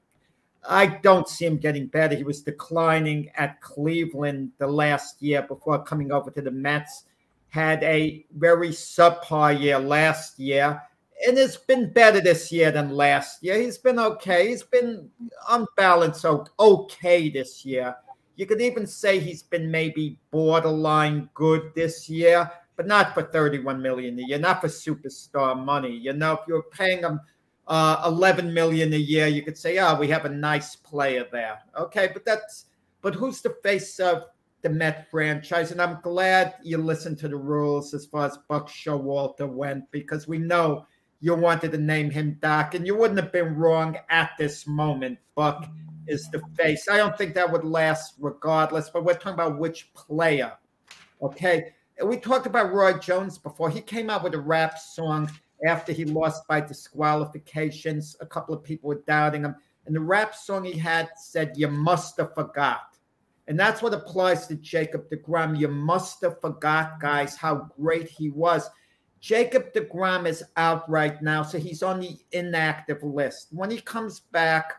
I don't see him getting better. He was declining at Cleveland the last year before coming over to the Mets. Had a very subpar year last year. And it's been better this year than last year. He's been okay. He's been unbalanced okay this year. You could even say he's been maybe borderline good this year, but not for $31 million a year, not for superstar money. You know, if you're paying him $11 million a year, you could say, oh, we have a nice player there. Okay, but who's the face of the Met franchise? And I'm glad you listened to the rules as far as Buck Showalter went, because we know you wanted to name him, Doc, and you wouldn't have been wrong at this moment. Buck is the face. I don't think that would last regardless, but we're talking about which player, okay? And we talked about Roy Jones before. He came out with a rap song after he lost by disqualifications. A couple of people were doubting him. And the rap song he had said, "You must have forgot." And that's what applies to Jacob deGrom. You must have forgot, guys, how great he was. Jacob deGrom is out right now, so he's on the inactive list. When he comes back,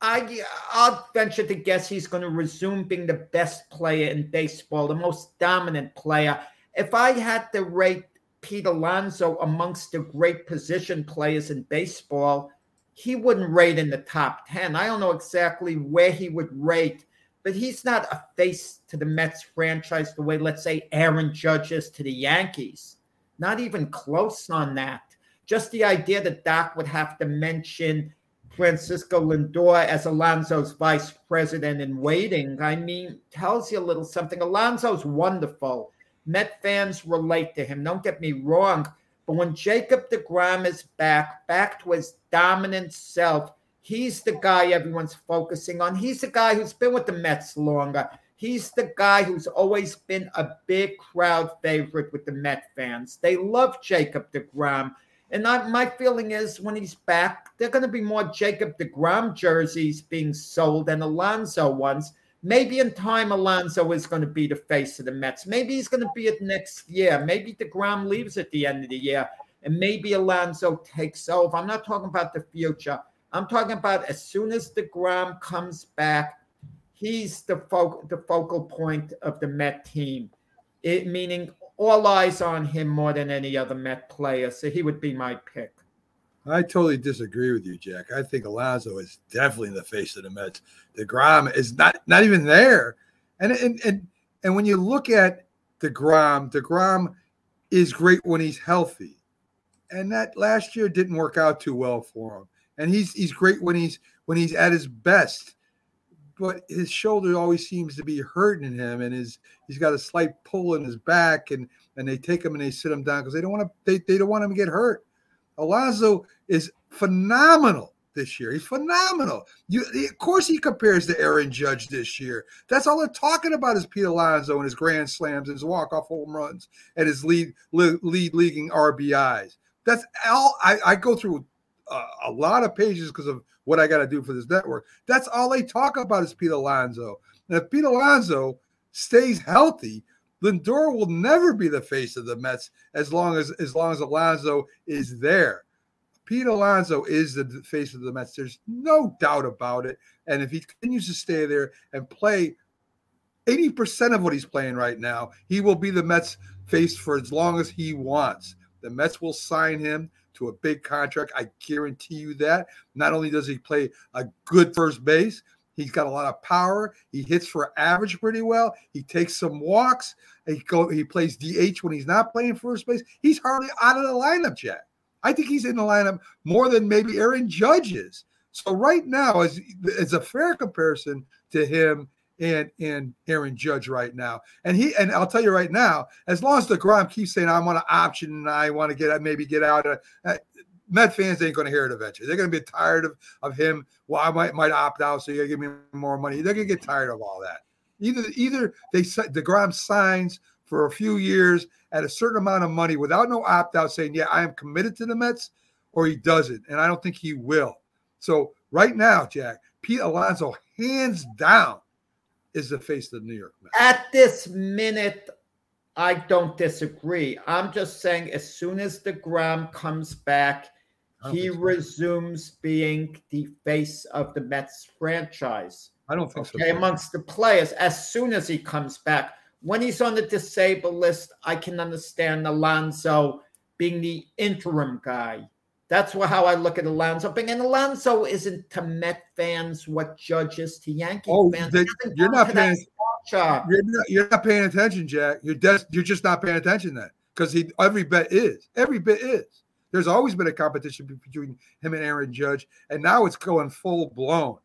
I'll venture to guess he's going to resume being the best player in baseball, the most dominant player. If I had to rate Pete Alonso amongst the great position players in baseball, he wouldn't rate in the top 10. I don't know exactly where he would rate, but he's not a face to the Mets franchise the way, let's say, Aaron Judge is to the Yankees. Not even close on that. Just the idea that Doc would have to mention Francisco Lindor as Alonso's vice president in waiting, I mean, tells you a little something. Alonso's wonderful. Met fans relate to him. Don't get me wrong. But when Jacob deGrom is back to his dominant self, he's the guy everyone's focusing on. He's the guy who's been with the Mets longer. He's the guy who's always been a big crowd favorite with the Met fans. They love Jacob deGrom. And my feeling is when he's back, there are going to be more Jacob deGrom jerseys being sold than Alonso ones. Maybe in time, Alonso is going to be the face of the Mets. Maybe he's going to be it next year. Maybe deGrom leaves at the end of the year, and maybe Alonso takes over. I'm not talking about the future. I'm talking about as soon as deGrom comes back, he's the focal point of the Met team, meaning all eyes on him more than any other Met player. So he would be my pick. I totally disagree with you, Jack. I think Alonso is definitely the face of the Mets. DeGrom is not even there. And when you look at DeGrom is great when he's healthy. And that last year didn't work out too well for him. And he's great when he's at his best. But his shoulder always seems to be hurting him, and he's got a slight pull in his back, and they take him and they sit him down because they don't want him to get hurt. Alonso is phenomenal this year. He's phenomenal. Of course he compares to Aaron Judge this year. That's all they're talking about is Pete Alonso and his grand slams and his walk-off home runs and his leaguing RBIs. That's all. I go through a lot of pages because of what I got to do for this network. That's all they talk about is Pete Alonso. And if Pete Alonso stays healthy, Lindor will never be the face of the Mets as long as Alonso is there. Pete Alonso is the face of the Mets. There's no doubt about it. And if he continues to stay there and play 80% of what he's playing right now, he will be the Mets' face for as long as he wants. The Mets will sign him to a big contract. I guarantee you that. Not only does he play a good first base, he's got a lot of power. He hits for average pretty well. He takes some walks. He plays DH when he's not playing first base. He's hardly out of the lineup, Jack. I think he's in the lineup more than maybe Aaron Judge is. So right now, is a fair comparison to him and Aaron Judge right now. And I'll tell you right now, as long as DeGrom keeps saying, I want an option and I want to get out, Met fans ain't going to hear it eventually. They're going to be tired of him. Well, I might opt out, so you got to give me more money. They're going to get tired of all that. Either DeGrom signs for a few years at a certain amount of money without no opt-out saying, yeah, I am committed to the Mets, or he doesn't, and I don't think he will. So right now, Jack, Pete Alonso, hands down, is the face of the New York Mets. At this minute, I don't disagree. I'm just saying as soon as DeGrom comes back, he resumes being the face of the Mets franchise. I don't think so. Amongst the players, as soon as he comes back. When he's on the disabled list, I can understand Alonso being the interim guy. That's how I look at Alonso. And Alonso isn't to Met fans what Judge is to Yankee fans. You're not paying attention, Jack. You're just not paying attention then, because every bit is. There's always been a competition between him and Aaron Judge, and now it's going full blown.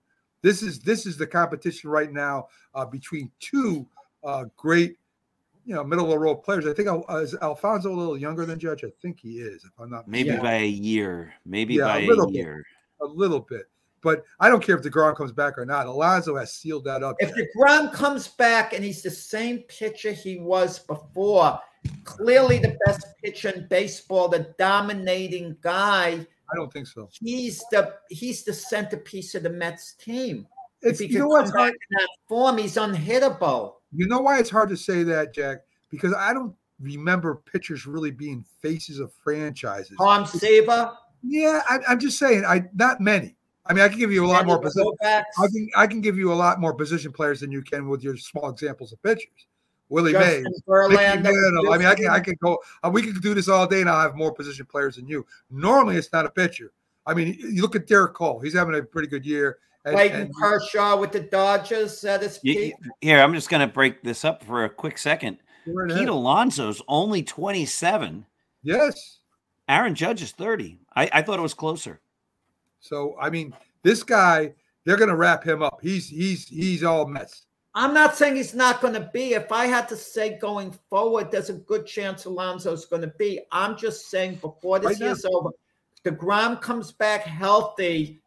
This is the competition right now between two great, middle-of-the-road players. I think is Alfonso a little younger than Judge? I think he is, if I'm not mistaken. By a year. A little bit. But I don't care if DeGrom comes back or not. Alonso has sealed that up. If DeGrom comes back and he's the same pitcher he was before, clearly the best pitcher in baseball, the dominating guy. I don't think so. He's the centerpiece of the Mets team. He's unhittable. You know why it's hard to say that, Jack? Because I don't remember pitchers really being faces of franchises. Tom Seaver? Yeah, I'm just saying, not many. I mean, I can give you a lot more position. I can give you a lot more position players than you can with your small examples of pitchers. Willie Mays, Verlander. I mean, I can go. We could do this all day, and I'll have more position players than you. Normally, it's not a pitcher. I mean, you look at Derek Cole; he's having a pretty good year. Clayton Kershaw with the Dodgers at his peak. Here, I'm just going to break this up for a quick second. Pete Alonso's only 27. Yes. Aaron Judge is 30. I thought it was closer. So, I mean, this guy, they're going to wrap him up. He's all Mets. I'm not saying he's not going to be. If I had to say going forward, there's a good chance Alonso's going to be. I'm just saying before this year's over, DeGrom comes back healthy.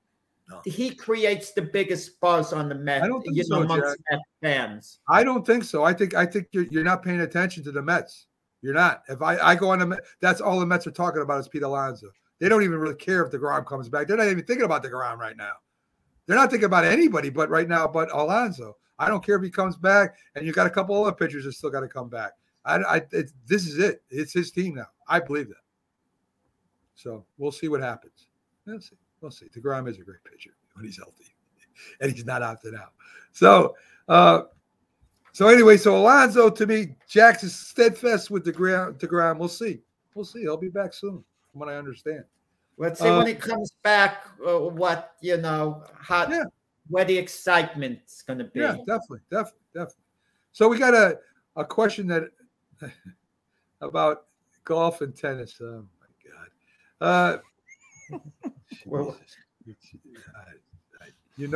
He creates the biggest buzz on the Mets. I don't think so, amongst Mets fans. I don't think so. I think you're not paying attention to the Mets. You're not. If I go on the Mets, that's all the Mets are talking about is Pete Alonso. They don't even really care if DeGrom comes back. They're not even thinking about DeGrom right now. They're not thinking about anybody but Alonso. I don't care if he comes back, and you got a couple other pitchers that still got to come back. This is it. It's his team now. I believe that. So we'll see what happens. We'll see. DeGrom is a great pitcher when he's healthy, and he's not opted out. So Alonso, to me, Jack's is steadfast with DeGrom. We'll see. He'll be back soon, from what I understand. Let's see when he comes back. Where the excitement's going to be. Yeah, definitely. So we got a question that about golf and tennis. Oh my God. Well, I didn't.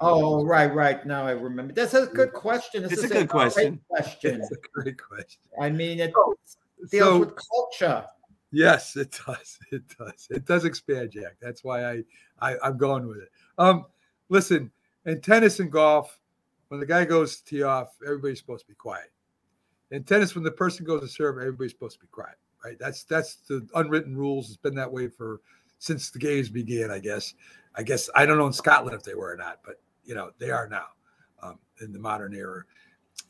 Oh, right. Now I remember. That's a good question. It's a good question. It's a great question. I mean, it deals with culture. Yes, it does. It does expand, Jack. That's why I'm going with it. Listen, in tennis and golf, when the guy goes to tee off, everybody's supposed to be quiet. In tennis, when the person goes to serve, everybody's supposed to be quiet. Right? That's the unwritten rules. It's been that way since the games began, I guess. I don't know in Scotland if they were or not, but they are now in the modern era.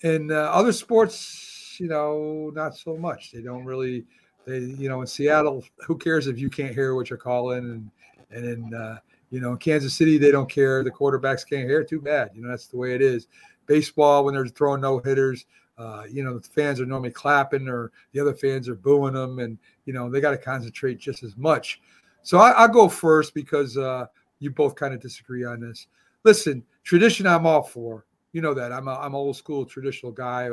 And other sports, not so much. They don't really. In Seattle, who cares if you can't hear what you're calling? And in You know, in Kansas City, they don't care. The quarterbacks can't hear. Too bad. You know, that's the way it is. Baseball, when they're throwing no-hitters, you know, the fans are normally clapping or the other fans are booing them. And, you know, they got to concentrate just as much. So I'll go first because you both kind of disagree on this. Listen, tradition I'm all for. You know that. I'm an old school traditional guy.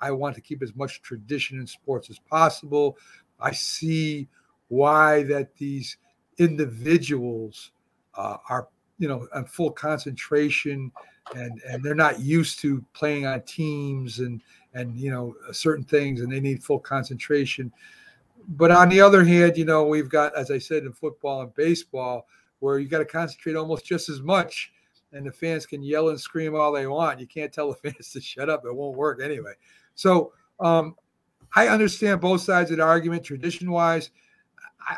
I want to keep as much tradition in sports as possible. I see why that these individuals are, you know, on full concentration and they're not used to playing on teams and, you know, certain things and they need full concentration. But on the other hand, you know, we've got, as I said, in football and baseball, where you got to concentrate almost just as much and the fans can yell and scream all they want. You can't tell the fans to shut up. It won't work anyway. So I understand both sides of the argument tradition-wise.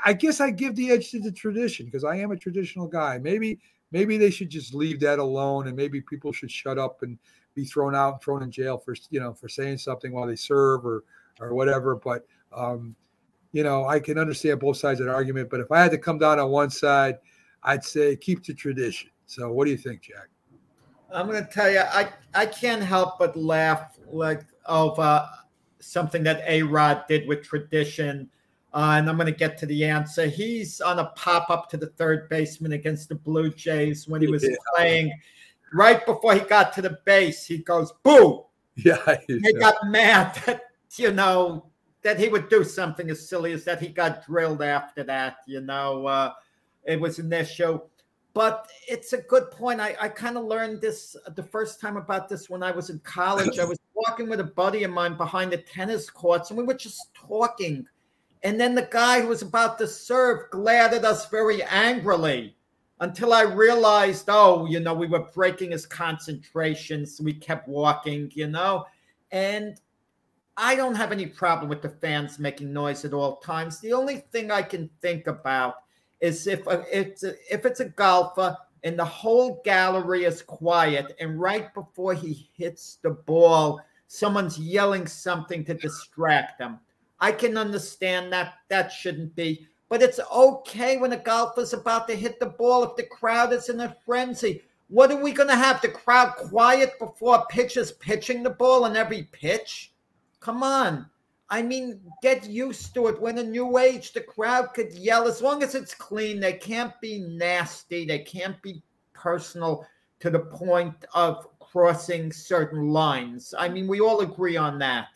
I guess I give the edge to the tradition because I am a traditional guy. Maybe they should just leave that alone and maybe people should shut up and be thrown out and thrown in jail for, you know, for saying something while they serve or whatever. But, you know, I can understand both sides of the argument. But if I had to come down on one side, I'd say keep the tradition. So what do you think, Jack? I'm going to tell you, I can't help but laugh like of something that A-Rod did with tradition. And I'm going to get to the answer. He's on a pop-up to the third baseman against the Blue Jays when he was playing. Right before he got to the base, he goes, boo! Yeah, they got mad that, you know, that he would do something as silly as that. He got drilled after that, you know. It was an issue. But it's a good point. I kind of learned this the first time about this when I was in college. I was walking with a buddy of mine behind the tennis courts, and we were just talking. And then the guy who was about to serve glared at us very angrily until I realized, oh, you know, we were breaking his concentration, so we kept walking, you know. And I don't have any problem with the fans making noise at all times. The only thing I can think about is if it's a golfer and the whole gallery is quiet and right before he hits the ball, someone's yelling something to distract them. I can understand that. That shouldn't be. But it's okay when a golfer's about to hit the ball if the crowd is in a frenzy. What are we going to have? The crowd quiet before a pitcher's pitching the ball on every pitch? Come on. I mean, get used to it. We're in a new age. The crowd could yell. As long as it's clean, they can't be nasty. They can't be personal to the point of crossing certain lines. I mean, we all agree on that.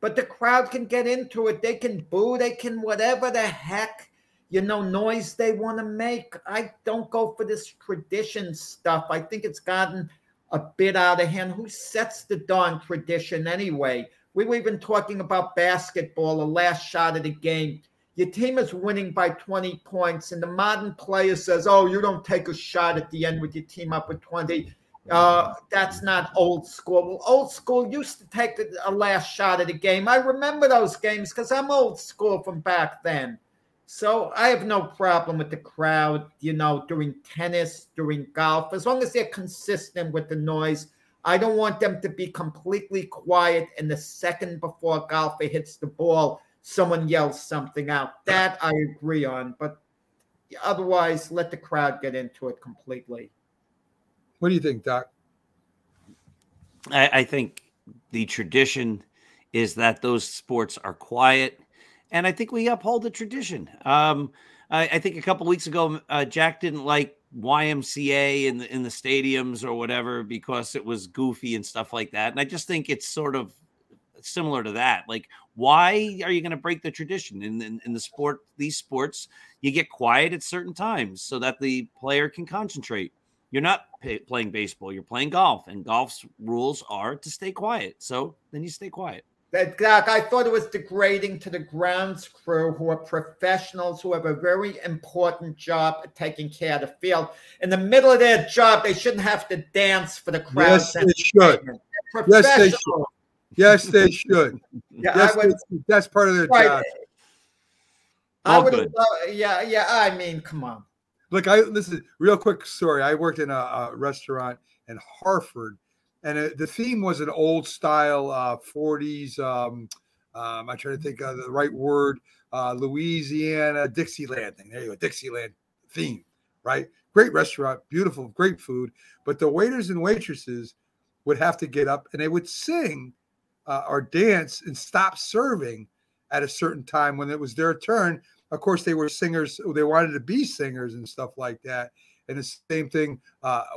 But the crowd can get into it. They can boo. They can whatever the heck, you know, noise they want to make. I don't go for this tradition stuff. I think it's gotten a bit out of hand. Who sets the darn tradition anyway? We were even talking about basketball, the last shot of the game. Your team is winning by 20 points, and the modern player says, oh, you don't take a shot at the end with your team up with 20. That's not old school. Well, old school used to take a last shot at a game. I remember those games because I'm old school from back then. So I have no problem with the crowd, you know, during tennis, during golf, as long as they're consistent with the noise. I don't want them to be completely quiet and the second before a golfer hits the ball, someone yells something out. That I agree on, but otherwise let the crowd get into it completely. What do you think, Doc? I think the tradition is that those sports are quiet, and I think we uphold the tradition. I think a couple of weeks ago, Jack didn't like YMCA in the stadiums or whatever because it was goofy and stuff like that. And I just think it's sort of similar to that. Like, why are you going to break the tradition in the sport? These sports, you get quiet at certain times so that the player can concentrate. You're not playing baseball. You're playing golf, and golf's rules are to stay quiet. So then you stay quiet. Doc, I thought it was degrading to the grounds crew who are professionals who have a very important job at taking care of the field. In the middle of their job, they shouldn't have to dance for the crowd. Yes, they should. Yes, they should. Yes, they should. Yeah, yes, they should. That's part of their job. I mean, come on. Look, listen, real quick story. I worked in a restaurant in Hartford, and the theme was an old style 40s. I'm trying to think of the right word. Louisiana Dixieland thing. There you go, Dixieland theme, right? Great restaurant, beautiful, great food. But the waiters and waitresses would have to get up and they would sing or dance and stop serving at a certain time when it was their turn. Of course, they were singers. They wanted to be singers and stuff like that. And the same thing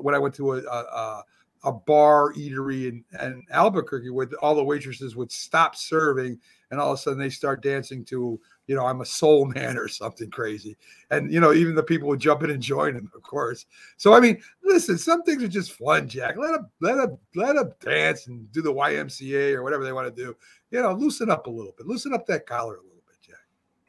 when I went to a bar eatery in Albuquerque where all the waitresses would stop serving and all of a sudden they start dancing to, you know, I'm a Soul Man or something crazy. And, you know, even the people would jump in and join them, of course. So, I mean, listen, some things are just fun, Jack. Let them dance and do the YMCA or whatever they want to do. You know, loosen up a little bit. Loosen up that collar a little bit.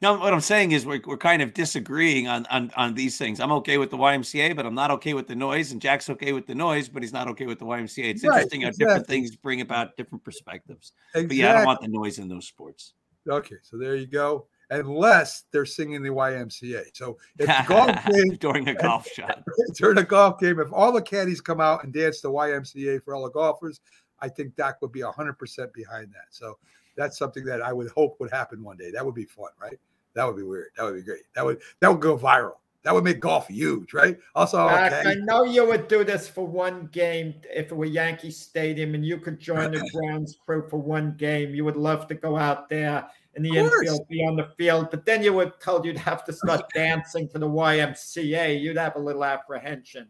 No, what I'm saying is we're kind of disagreeing on these things. I'm okay with the YMCA, but I'm not okay with the noise. And Jack's okay with the noise, but he's not okay with the YMCA. It's right, interesting how different things bring about different perspectives. Exactly. But yeah, I don't want the noise in those sports. Okay, so there you go. Unless they're singing the YMCA. So if golf game, during a golf shot. During a golf game, if all the caddies come out and dance the YMCA for all the golfers, I think Doc would be 100% behind that. So that's something that I would hope would happen one day. That would be fun, right? That would be weird. That would be great. That would go viral. That would make golf huge, right? Also, I know you would do this for one game if it were Yankee Stadium, and you could join the grounds crew for one game. You would love to go out there in the infield, be on the field, but then you were told you'd have to start dancing to the YMCA. You'd have a little apprehension.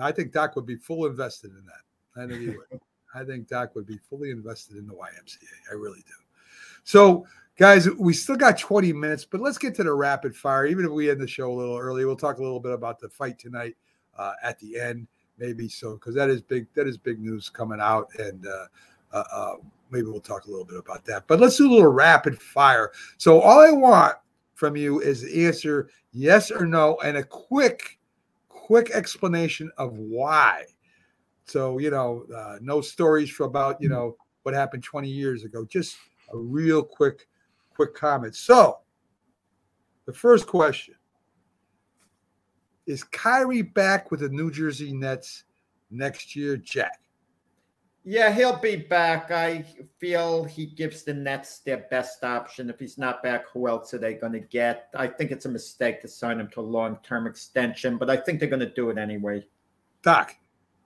I think Doc would be fully invested in that. I know he would. I think Doc would be fully invested in the YMCA. I really do. So, guys, we still got 20 minutes, but let's get to the rapid fire. Even if we end the show a little early, we'll talk a little bit about the fight tonight at the end, maybe. So, because that is big news coming out, and maybe we'll talk a little bit about that. But let's do a little rapid fire. So, all I want from you is the answer yes or no, and a quick explanation of why. So, you know, no stories for about, you know, what happened 20 years ago. Just a real quick comment. So the first question, is Kyrie back with the New Jersey Nets next year, Jack? Yeah, he'll be back. I feel he gives the Nets their best option. If he's not back, who else are they going to get? I think it's a mistake to sign him to a long-term extension, but I think they're going to do it anyway. Doc?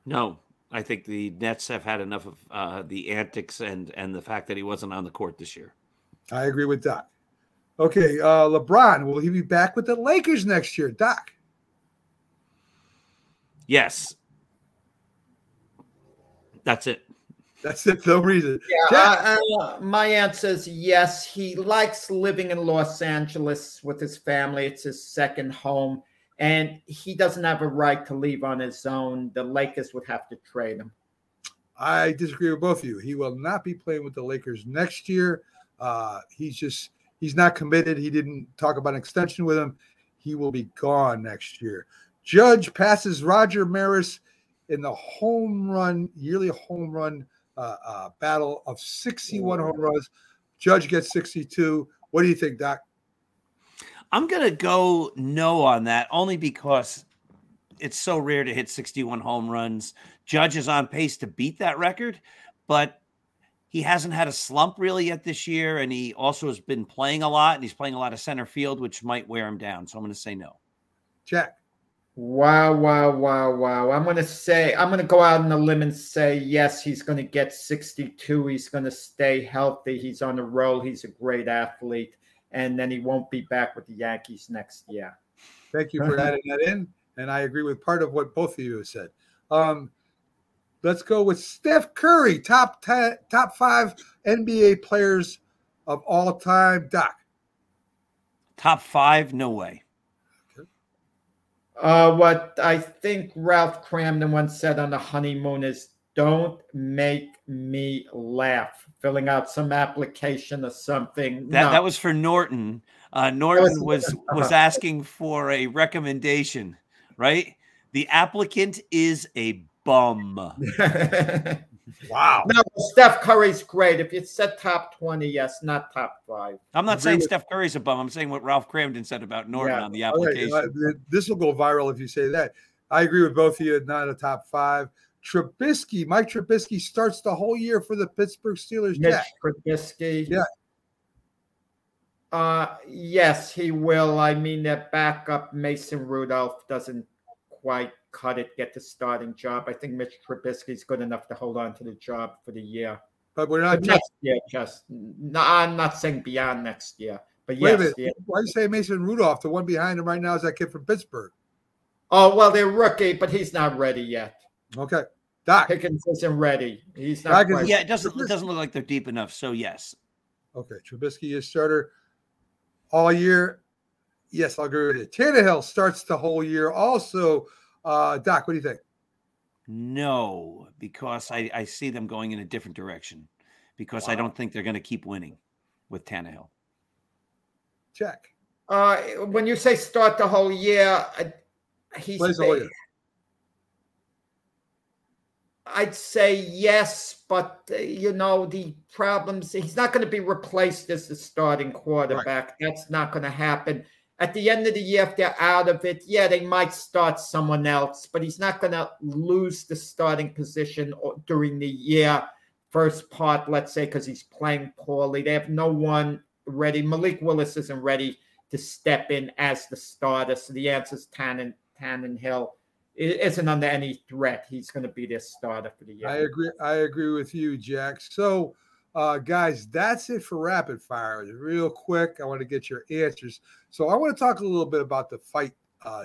No, I think the Nets have had enough of the antics and the fact that he wasn't on the court this year. I agree with Doc. Okay, LeBron, will he be back with the Lakers next year, Doc? Yes. That's it. That's it. No reason. Yeah, my answer is yes. He likes living in Los Angeles with his family. It's his second home. And he doesn't have a right to leave on his own. The Lakers would have to trade him. I disagree with both of you. He will not be playing with the Lakers next year. He's not committed. He didn't talk about an extension with him. He will be gone next year. Judge passes Roger Maris in the yearly home run battle of 61 home runs. Judge gets 62. What do you think, Doc? I'm going to go no on that only because it's so rare to hit 61 home runs. Judge is on pace to beat that record, but he hasn't had a slump really yet this year, and he also has been playing a lot, and he's playing a lot of center field, which might wear him down. So I'm going to say no. Jack. Wow. I'm going to go out on a limb and say, yes, he's going to get 62. He's going to stay healthy. He's on a roll. He's a great athlete. And then he won't be back with the Yankees next year. Thank you for adding that in. And I agree with part of what both of you have said. Let's go with Steph Curry, top five NBA players of all time. Doc. Top five? No way. Okay. What I think Ralph Cramden once said on The Honeymoon is, don't make me laugh. Filling out some application or something. That was for Norton. Norton was asking for a recommendation, right? The applicant is a bum. Wow. No, Steph Curry's great. If you said top 20, yes, not top five. I'm not saying Steph Curry's a bum. I'm saying what Ralph Cramden said about Norton on the application. Okay. This will go viral if you say that. I agree with both of you. Not a top five. Trubisky, Mike Trubisky starts the whole year for the Pittsburgh Steelers. Mitch Trubisky. Yeah. Yes, he will. I mean, that backup Mason Rudolph doesn't quite cut it, get the starting job. I think Mitch Trubisky's good enough to hold on to the job for the year. But we're not next year, just no, I'm not saying beyond next year. But yes, yeah. Why do you say Mason Rudolph? The one behind him right now is that kid from Pittsburgh. Oh well, they're rookie, but he's not ready yet. Okay, Doc Pickens isn't ready. He's not. Ready. Yeah, it doesn't look like they're deep enough. So yes. Okay, Trubisky is starter all year. Yes, I'll agree with you. Tannehill starts the whole year. Also, Doc, what do you think? No, because I see them going in a different direction because I don't think they're going to keep winning with Tannehill. Jack. When you say start the whole year, he's I'd say yes, but you know, the problems, he's not going to be replaced as the starting quarterback. Right. That's not going to happen. At the end of the year, if they're out of it, yeah, they might start someone else, but he's not going to lose the starting position during the year, first part, let's say, because he's playing poorly. They have no one ready. Malik Willis isn't ready to step in as the starter, so the answer is Tannehill. It isn't under any threat. He's going to be their starter for the year. I agree with you, Jack. So, guys, that's it for Rapid Fire. Real quick, I want to get your answers. So I want to talk a little bit about the fight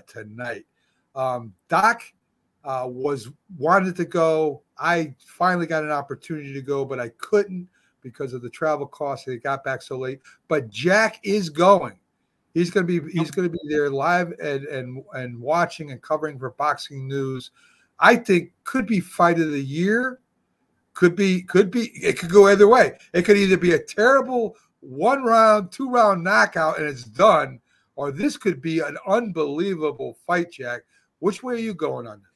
tonight. Doc wanted to go. I finally got an opportunity to go, but I couldn't because of the travel costs. It got back so late. But Jack is going. He's going to be there live and watching and covering for Boxing News. I think could be fight of the year. Could be. It could go either way. It could either be a terrible 1-round, 2-round knockout and it's done, or this could be an unbelievable fight, Jack. Which way are you going on this?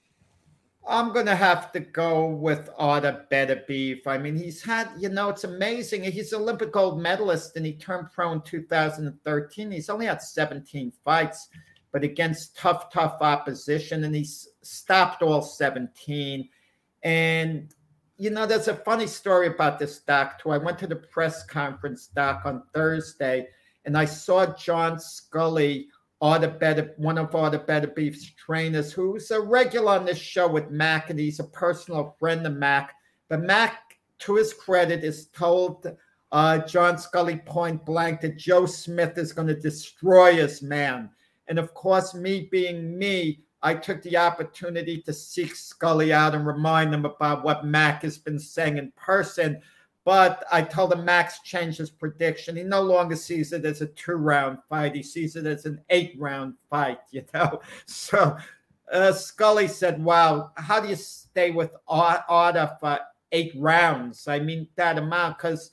I'm going to have to go with Artur Beterbiev. I mean, he's had, you know, it's amazing. He's an Olympic gold medalist, and he turned pro in 2013. He's only had 17 fights, but against tough opposition, and he's stopped all 17. And, you know, there's a funny story about this, Doc, too. I went to the press conference, Doc, on Thursday, and I saw John Scully, one of Artur Beterbiev's trainers, who's a regular on this show with Mac, and he's a personal friend of Mac. But Mac, to his credit, is told John Scully point blank that Joe Smith is going to destroy his man. And of course, me being me, I took the opportunity to seek Scully out and remind him about what Mac has been saying in person. But I told him Max changed his prediction. He no longer sees it as a 2-round fight. He sees it as an 8-round fight, you know. So Scully said, wow, how do you stay with Artur for 8 rounds? I mean, that amount, because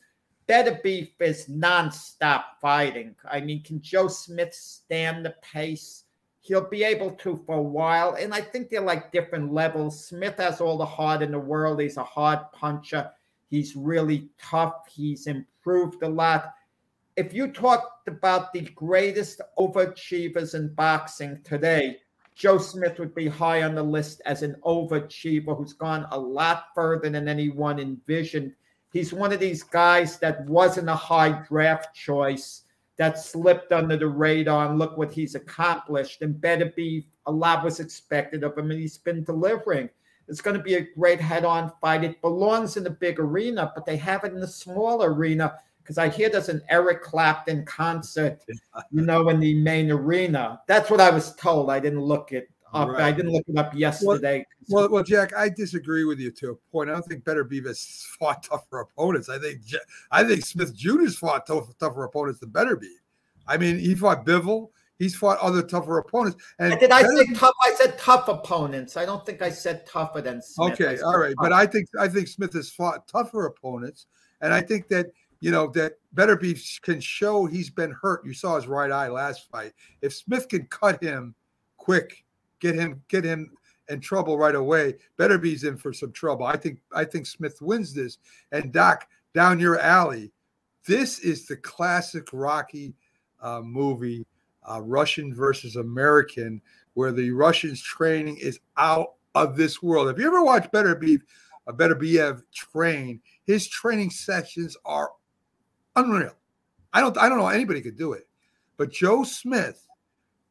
Beterbiev is nonstop fighting. I mean, can Joe Smith stand the pace? He'll be able to for a while. And I think they're like different levels. Smith has all the heart in the world. He's a hard puncher. He's really tough. He's improved a lot. If you talked about the greatest overachievers in boxing today, Joe Smith would be high on the list as an overachiever who's gone a lot further than anyone envisioned. He's one of these guys that wasn't a high draft choice, that slipped under the radar, and look what he's accomplished. And Beterbiev, a lot was expected of him, and he's been delivering. It's going to be a great head-on fight. It belongs in the big arena, but they have it in the small arena because I hear there's an Eric Clapton concert, you know, in the main arena. That's what I was told. I didn't look it up. Right. I didn't look it up yesterday. Well, Jack, I disagree with you to a point. I don't think Beterbiev has fought tougher opponents. I think Smith Jr.'s fought tougher opponents than Beterbiev. I mean, he fought Bivol. He's fought other tougher opponents. And did I say tough? I said tough opponents. I don't think I said tougher than Smith. Okay, all right. Tough. But I think Smith has fought tougher opponents. And I think that, you know, that Beterbiev can show he's been hurt. You saw his right eye last fight. If Smith can cut him quick, get him in trouble right away, Beterbiev's in for some trouble. I think Smith wins this. And Doc, down your alley, this is the classic Rocky movie. Russian versus American, where the Russian's training is out of this world. Have you ever watched Beterbiev train? His training sessions are unreal. I don't know anybody could do it. But Joe Smith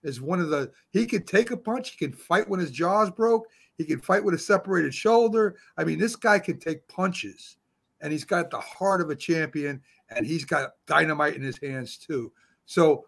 is one of the – he could take a punch. He could fight when his jaw's broke. He could fight with a separated shoulder. I mean, this guy can take punches, and he's got the heart of a champion, and he's got dynamite in his hands too. So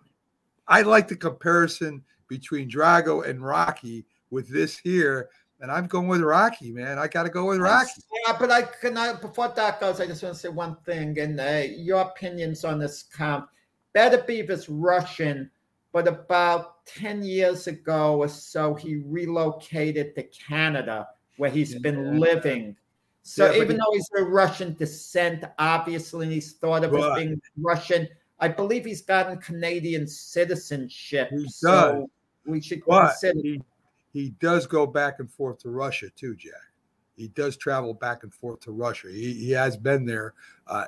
I like the comparison between Drago and Rocky with this here, and I'm going with Rocky, man. I got to go with Rocky. Yeah, but before that goes, I just want to say one thing, and your opinions on this comp. Beterbiev is Russian, but about 10 years ago or so, he relocated to Canada, where he's been living. So even though he's of Russian descent, obviously, and he's thought of as being Russian, I believe he's gotten Canadian citizenship. He does. So we should consider. He does go back and forth to Russia too, Jack. He does travel back and forth to Russia. He has been there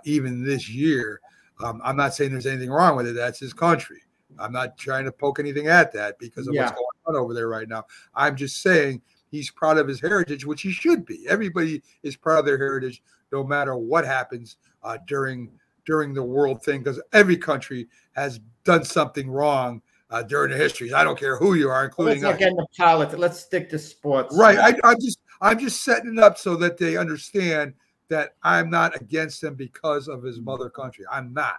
even this year. I'm not saying there's anything wrong with it. That's his country. I'm not trying to poke anything at that because of what's going on over there right now. I'm just saying he's proud of his heritage, which he should be. Everybody is proud of their heritage, no matter what happens during the world thing, because every country has done something wrong during the histories. I don't care who you are, including us. Let's stick to sports. Right. I'm just setting it up so that they understand that I'm not against him because of his mother country. I'm not.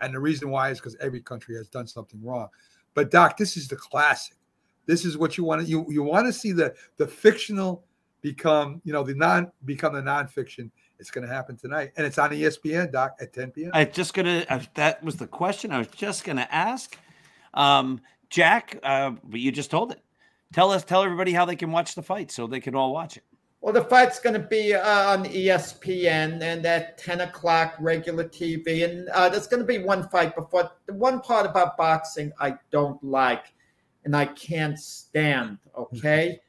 And the reason why is because every country has done something wrong. But Doc, this is the classic. This is what you want to you want to see the fictional become the nonfiction. It's going to happen tonight, and it's on ESPN, Doc, at 10 p.m. That was the question I was just going to ask. Jack, but you just told it. Tell everybody how they can watch the fight so they can all watch it. Well, the fight's going to be on ESPN and at 10 o'clock regular TV. And there's going to be one fight before. The one part about boxing I don't like and I can't stand, okay,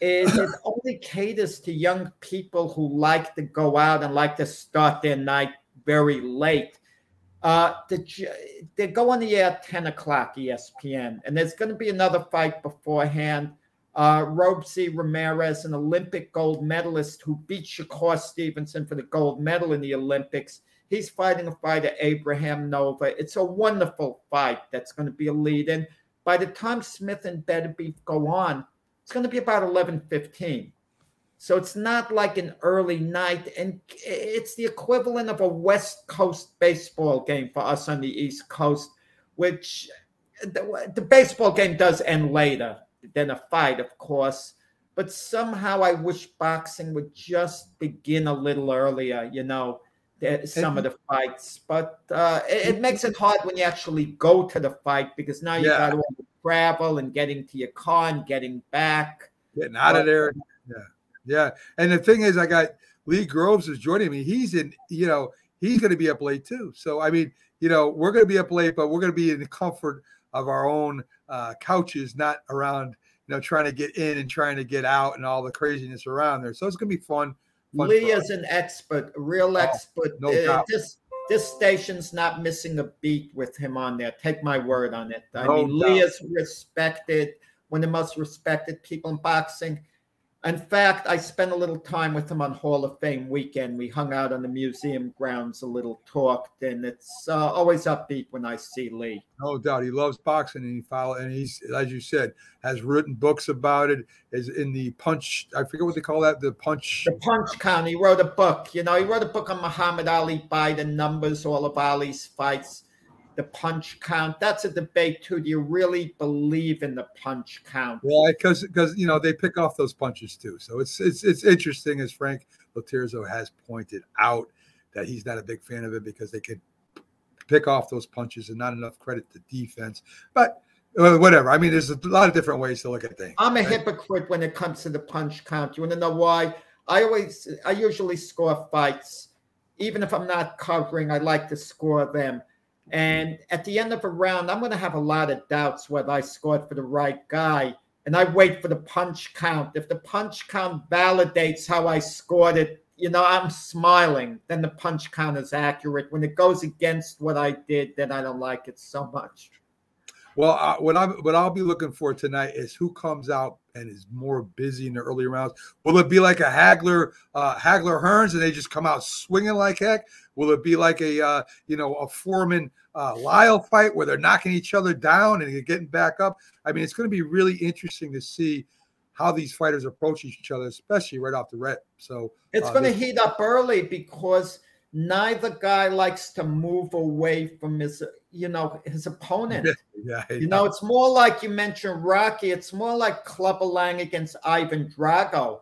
is it only caters to young people who like to go out and like to start their night very late. They go on the air at 10 o'clock ESPN, and there's going to be another fight beforehand. Robsy Ramirez, an Olympic gold medalist who beat Shakur Stevenson for the gold medal in the Olympics. He's fighting a fighter, Abraham Nova. It's a wonderful fight that's going to be a lead-in. By the time Smith and Beterbiev go on, it's going to be about 11:15. So it's not like an early night, and it's the equivalent of a West Coast baseball game for us on the East Coast, which the baseball game does end later than a fight, of course. But somehow I wish boxing would just begin a little earlier, some of the fights. But it makes it hard when you actually go to the fight, because now you got to travel and getting to your car and getting back. Getting out of there. Yeah. Yeah, and the thing is, I got Lee Groves is joining me. He's in, he's going to be up late too. So, I mean, we're going to be up late, but we're going to be in the comfort of our own couches, not around, trying to get in and trying to get out and all the craziness around there. So it's going to be fun. Lee is an expert, a real expert. No doubt. This station's not missing a beat with him on there. Take my word on it. Lee is respected, one of the most respected people in boxing. In fact, I spent a little time with him on Hall of Fame weekend. We hung out on the museum grounds a little, talked, and it's always upbeat when I see Lee. No doubt. He loves boxing, and he's, as you said, has written books about it, is in the Punch. I forget what they call that, the Punch. The Punch Count. He wrote a book. He wrote a book on Muhammad Ali by the numbers, all of Ali's fights. The punch count. That's a debate too. Do you really believe in the punch count? Well, because they pick off those punches too. So it's interesting, as Frank Leterzo has pointed out, that he's not a big fan of it because they could pick off those punches and not enough credit to defense. But whatever. I mean, there's a lot of different ways to look at things. I'm a hypocrite when it comes to the punch count. You want to know why? I usually score fights, even if I'm not covering. I like to score them. And at the end of a round, I'm going to have a lot of doubts whether I scored for the right guy. And I wait for the punch count. If the punch count validates how I scored it, I'm smiling. Then the punch count is accurate. When it goes against what I did, then I don't like it so much. Well, what I'll be looking for tonight is who comes out and is more busy in the early rounds. Will it be like a Hagler Hearns, and they just come out swinging like heck? Will it be like a Foreman Lyle fight where they're knocking each other down and getting back up? I mean, it's going to be really interesting to see how these fighters approach each other, especially right off the rip. So it's going to heat up early because neither guy likes to move away from his opponent. Yeah. It's more like you mentioned Rocky. It's more like Clubber Lang against Ivan Drago.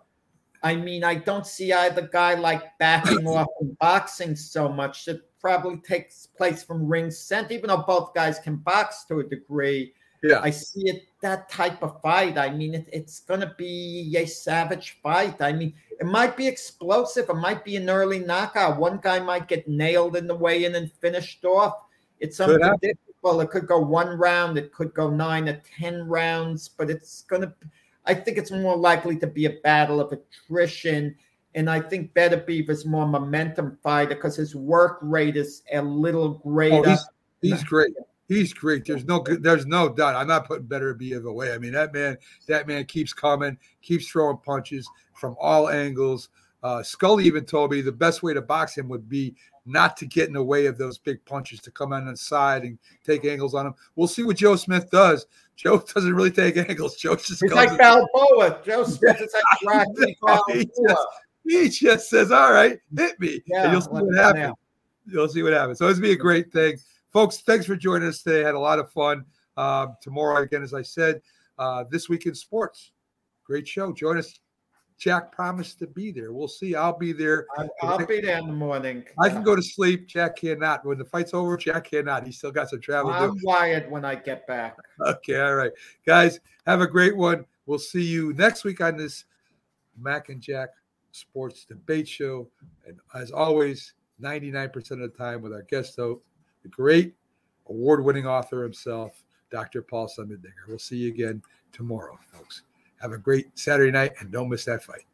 I mean, I don't see either guy like backing off in boxing so much. It probably takes place from ring scent, even though both guys can box to a degree. Yeah, I see it, that type of fight. I mean, it's going to be a savage fight. I mean, it might be explosive. It might be an early knockout. One guy might get nailed in the weigh-in and finished off. It's unpredictable. It could go one round. It could go 9 or 10 rounds. But it's going to – I think it's more likely to be a battle of attrition. And I think Beterbiev is more momentum fighter because his work rate is a little greater. Oh, he's great. He's great. There's no doubt. I'm not putting Beterbiev away. I mean, that man keeps coming, keeps throwing punches from all angles. Scully even told me the best way to box him would be not to get in the way of those big punches, to come on the side and take angles on him. We'll see what Joe Smith does. Joe doesn't really take angles. Joe just goes like Balboa. Joe Smith is like Rocky Balboa. He just says, "All right, hit me," and you'll see what happens. You'll see what happens. So it's gonna be a great thing. Folks, thanks for joining us today. I had a lot of fun. Tomorrow, again, as I said, This Week in Sports. Great show. Join us. Jack promised to be there. We'll see. I'll be there. I'll be there in the morning. I can go to sleep. Jack cannot. When the fight's over, Jack cannot. He's still got some travel to do. I'm wired when I get back. Okay, all right. Guys, have a great one. We'll see you next week on this Mac and Jack Sports Debate Show. And as always, 99% of the time with our guest, though, the great award-winning author himself, Dr. Paul Semendinger. We'll see you again tomorrow, folks. Have a great Saturday night, and don't miss that fight.